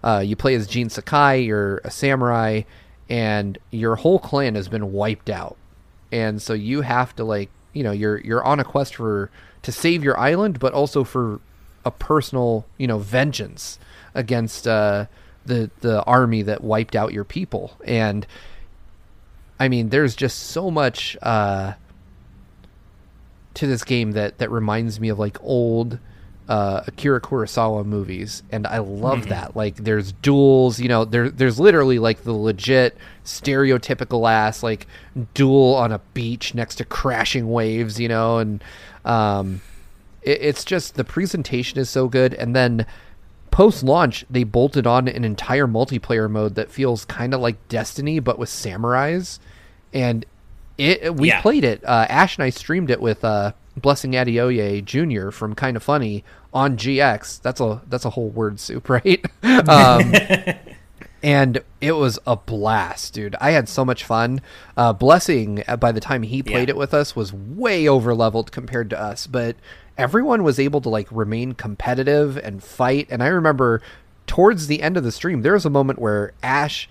You play as Jin Sakai, you're a samurai, and your whole clan has been wiped out. And so you have to, like, you know, you're on a quest to save your island, but also for a personal, you know, vengeance against the army that wiped out your people. And I mean, there's just so much to this game that reminds me of like old Akira Kurosawa movies, and I love that. Like, there's duels, you know, there's literally like the legit stereotypical ass like duel on a beach next to crashing waves, you know, and it's just the presentation is so good. And then post-launch, they bolted on an entire multiplayer mode that feels kind of like Destiny but with samurais, and we played it. Ash and I streamed it with Blessing Adeoye Jr. from Kind of Funny on GX. That's a whole word soup, right? And it was a blast, dude. I had so much fun. Blessing, by the time he played it with us, was way over leveled compared to us, but everyone was able to like remain competitive and fight. And I remember towards the end of the stream, there was a moment where Ash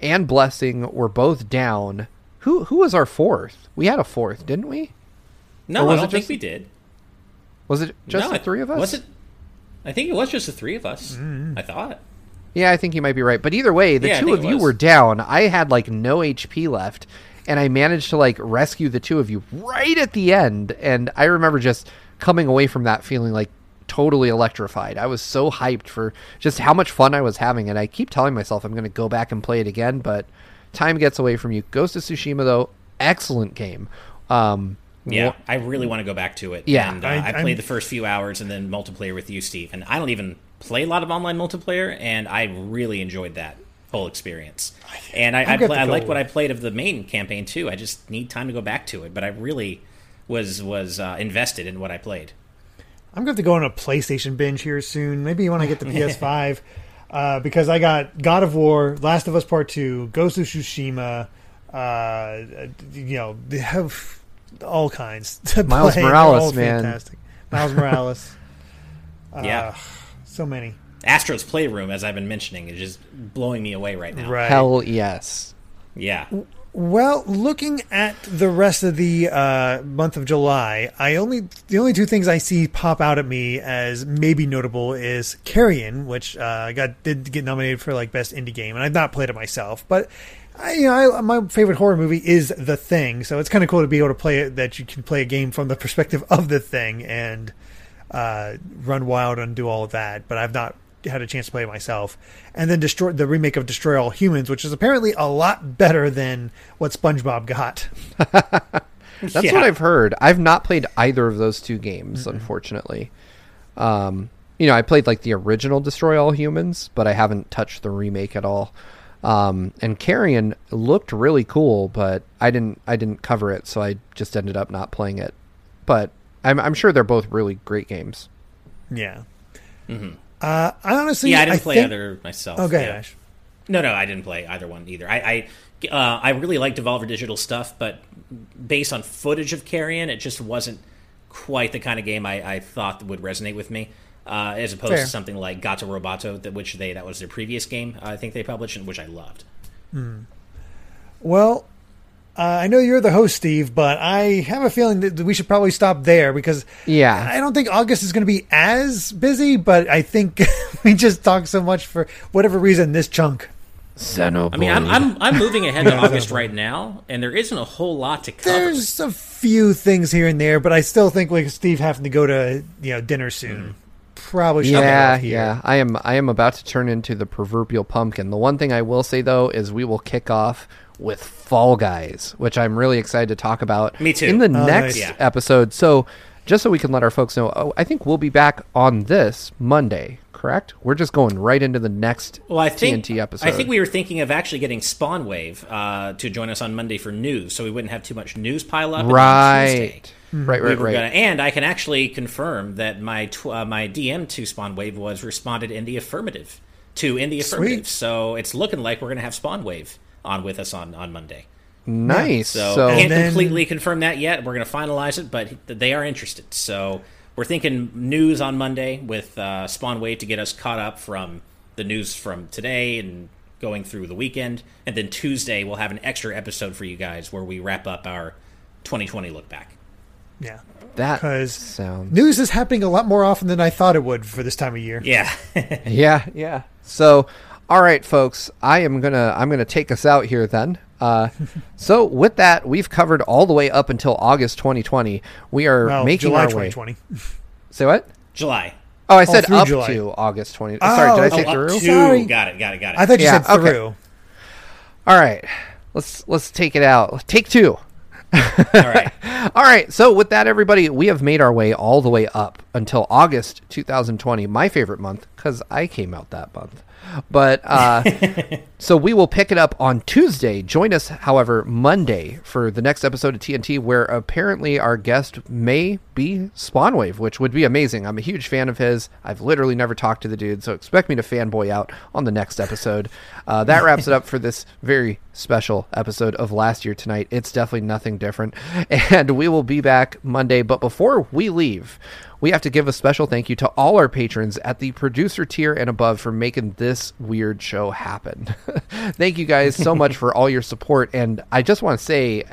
and Blessing were both down. Who was our fourth? We had a fourth, didn't we? No, I don't think we did. Was it just the three of us? Was it? I think it was just the three of us. I thought. Yeah, I think you might be right. But either way, the two of you were down. I had like no HP left, and I managed to like rescue the two of you right at the end. And I remember just coming away from that feeling like totally electrified. I was so hyped for just how much fun I was having, and I keep telling myself I'm going to go back and play it again, but time gets away from you. Ghost of Tsushima, though, excellent game. Yeah, I really want to go back to it. Yeah, and, I played the first few hours and then multiplayer with you, Steve. And I don't even play a lot of online multiplayer, and I really enjoyed that whole experience. And I liked what I played of the main campaign too. I just need time to go back to it, but I really was invested in what I played. I'm going to have to go on a PlayStation binge here soon. Maybe when I get the PS5, because I got God of War, Last of Us Part 2, Ghost of Tsushima. You know, they have all kinds. Miles Morales, man. Fantastic. Miles Morales. Yeah. So many. Astro's Playroom, as I've been mentioning, is just blowing me away right now. Right. Hell yes. Yeah. Well, looking at the rest of the month of July, the only two things I see pop out at me as maybe notable is Carrion, which did get nominated for like best indie game, and I've not played it myself, but my favorite horror movie is The Thing, so it's kind of cool to be able to play it. That you can play a game from the perspective of The Thing and run wild and do all of that. But I've not had a chance to play it myself. And then the remake of Destroy All Humans, which is apparently a lot better than what SpongeBob got. That's what I've heard. I've not played either of those two games, unfortunately. You know, I played like the original Destroy All Humans, but I haven't touched the remake at all. And Carrion looked really cool, but I didn't cover it, so I just ended up not playing it. But I'm sure they're both really great games. Yeah. Mm-hmm. I honestly, yeah, I didn't play either myself. Okay, yeah. Ash. No, I didn't play either one either. I really like Devolver Digital stuff, but based on footage of Carrion, it just wasn't quite the kind of game I thought would resonate with me. As opposed to something like Gato Roboto, that was their previous game I think they published, and which I loved. Well, I know you're the host, Steve, but I have a feeling that we should probably stop there because I don't think August is going to be as busy, but I think we just talked so much for whatever reason this chunk. Xenoblade. I mean, I'm moving ahead to August right now, and there isn't a whole lot to cover. There's a few things here and there, but I still think like Steve having to go to dinner soon. probably should get off here. Yeah, I am about to turn into the proverbial pumpkin. The one thing I will say, though, is we will kick off with Fall Guys, which I'm really excited to talk about. Me too. In the next episode. So just so we can let our folks know, I think we'll be back on this Monday, correct? We're just going right into the next TNT episode. I think we were thinking of actually getting Spawnwave to join us on Monday for news, so we wouldn't have too much news pile up. Right. And I can actually confirm that my my DM to Spawnwave was responded in the affirmative. Sweet. So it's looking like we're going to have Spawnwave on with us on Monday. Nice. Yeah. So I can't completely confirm that yet. We're going to finalize it, but they are interested. So we're thinking news on Monday with Spawnwave to get us caught up from the news from today and going through the weekend. And then Tuesday we'll have an extra episode for you guys where we wrap up our 2020 look back. Yeah. News is happening a lot more often than I thought it would for this time of year. Yeah. Yeah. So, all right, folks, I'm gonna take us out here then. So with that, we've covered all the way up until August 2020. We are making July our 2020. Way. Say what? July. Oh, I said up July. To August 20. Sorry, did I say through? Sorry. Got it. I thought you said through. Okay. All right, let's take it out. Take two. All right. So with that, everybody, we have made our way all the way up until August 2020, my favorite month because I came out that month. But so we will pick it up on Tuesday. Join us, however, Monday for the next episode of TNT, where apparently our guest may be Spawnwave, which would be amazing. I'm a huge fan of his. I've literally never talked to the dude, so expect me to fanboy out on the next episode. That wraps it up for this very special episode of Last Year Tonight. It's definitely nothing different. And we will be back Monday. But before we leave, we have to give a special thank you to all our patrons at the producer tier and above for making this weird show happen. Thank you guys so much for all your support. And I just want to say,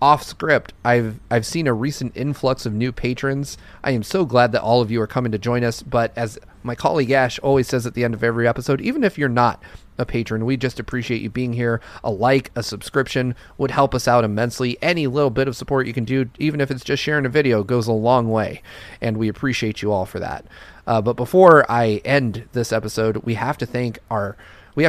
off script, I've seen a recent influx of new patrons. I am so glad that all of you are coming to join us. But as my colleague Ash always says at the end of every episode, even if you're not a patron, we just appreciate you being here. A like, a subscription would help us out immensely. Any little bit of support you can do, even if it's just sharing a video, goes a long way, and we appreciate you all for that. But before I end this episode, we have to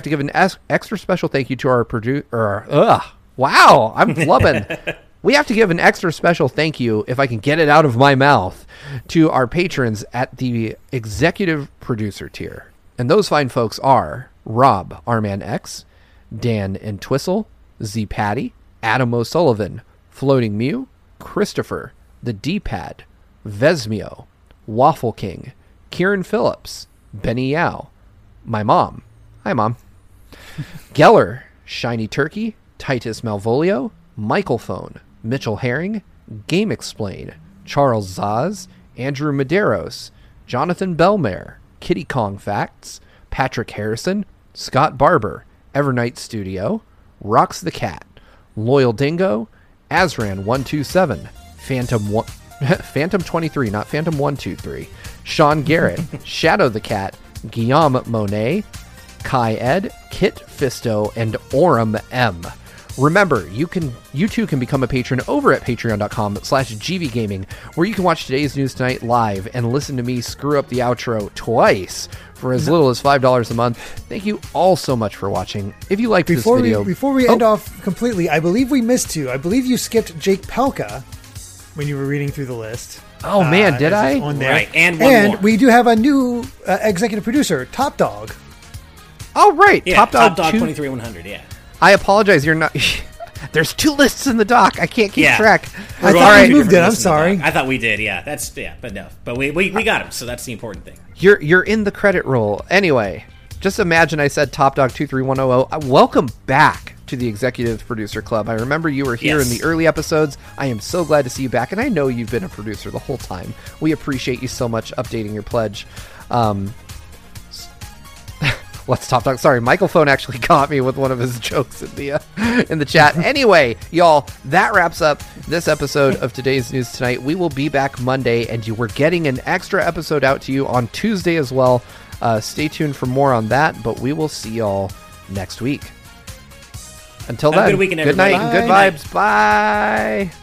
give an extra special thank you to our producer. Wow, I'm flubbing. We have to give an extra special thank you, if I can get it out of my mouth, to our patrons at the executive producer tier, and those fine folks are Rob, Arman X, Dan and Twistle, Z Patty, Adam O'Sullivan, Floating Mew, Christopher, The D-Pad, Vesmio, Waffle King, Kieran Phillips, Benny Yao, My Mom, Hi Mom, Geller, Shiny Turkey, Titus Malvolio, Michael Phone, Mitchell Herring, Game Explain, Charles Zaz, Andrew Medeiros, Jonathan Bellmare, Kitty Kong Facts, Patrick Harrison, Scott Barber, Evernight Studio, Rocks the Cat, Loyal Dingo, Azran127, Phantom 23, not Phantom123, Sean Garrett, Shadow the Cat, Guillaume Monet, Kai Ed, Kit Fisto, and Orem M. Remember, you too can become a patron over at patreon.com/gvgaming, where you can watch today's news tonight live and listen to me screw up the outro twice for as little as $5 a month. Thank you all so much for watching. If you liked this video... Before we end off completely, I believe we missed you. I believe you skipped Jake Pelka when you were reading through the list. Oh, man, did I? On there. Right, and we do have a new executive producer, Top Dog. Oh, right. Yeah, Top Dog 23100, yeah. I apologize. You're not. There's two lists in the doc. I can't keep track. I thought we moved it. I'm sorry. I thought we did. Yeah, that's but no. But we got him. So that's the important thing. You're in the credit roll anyway. Just imagine I said Top Dog 23100. Welcome back to the Executive Producer Club. I remember you were here in the early episodes. I am so glad to see you back, and I know you've been a producer the whole time. We appreciate you so much updating your pledge. Let's Top Dog. Sorry, Michael Phone actually caught me with one of his jokes in the chat. Anyway, y'all, that wraps up this episode of Today's News Tonight. We will be back Monday, and we're getting an extra episode out to you on Tuesday as well. Stay tuned for more on that, but we will see y'all next week. Until then, good weekend, everybody. Good night and good vibes. Bye.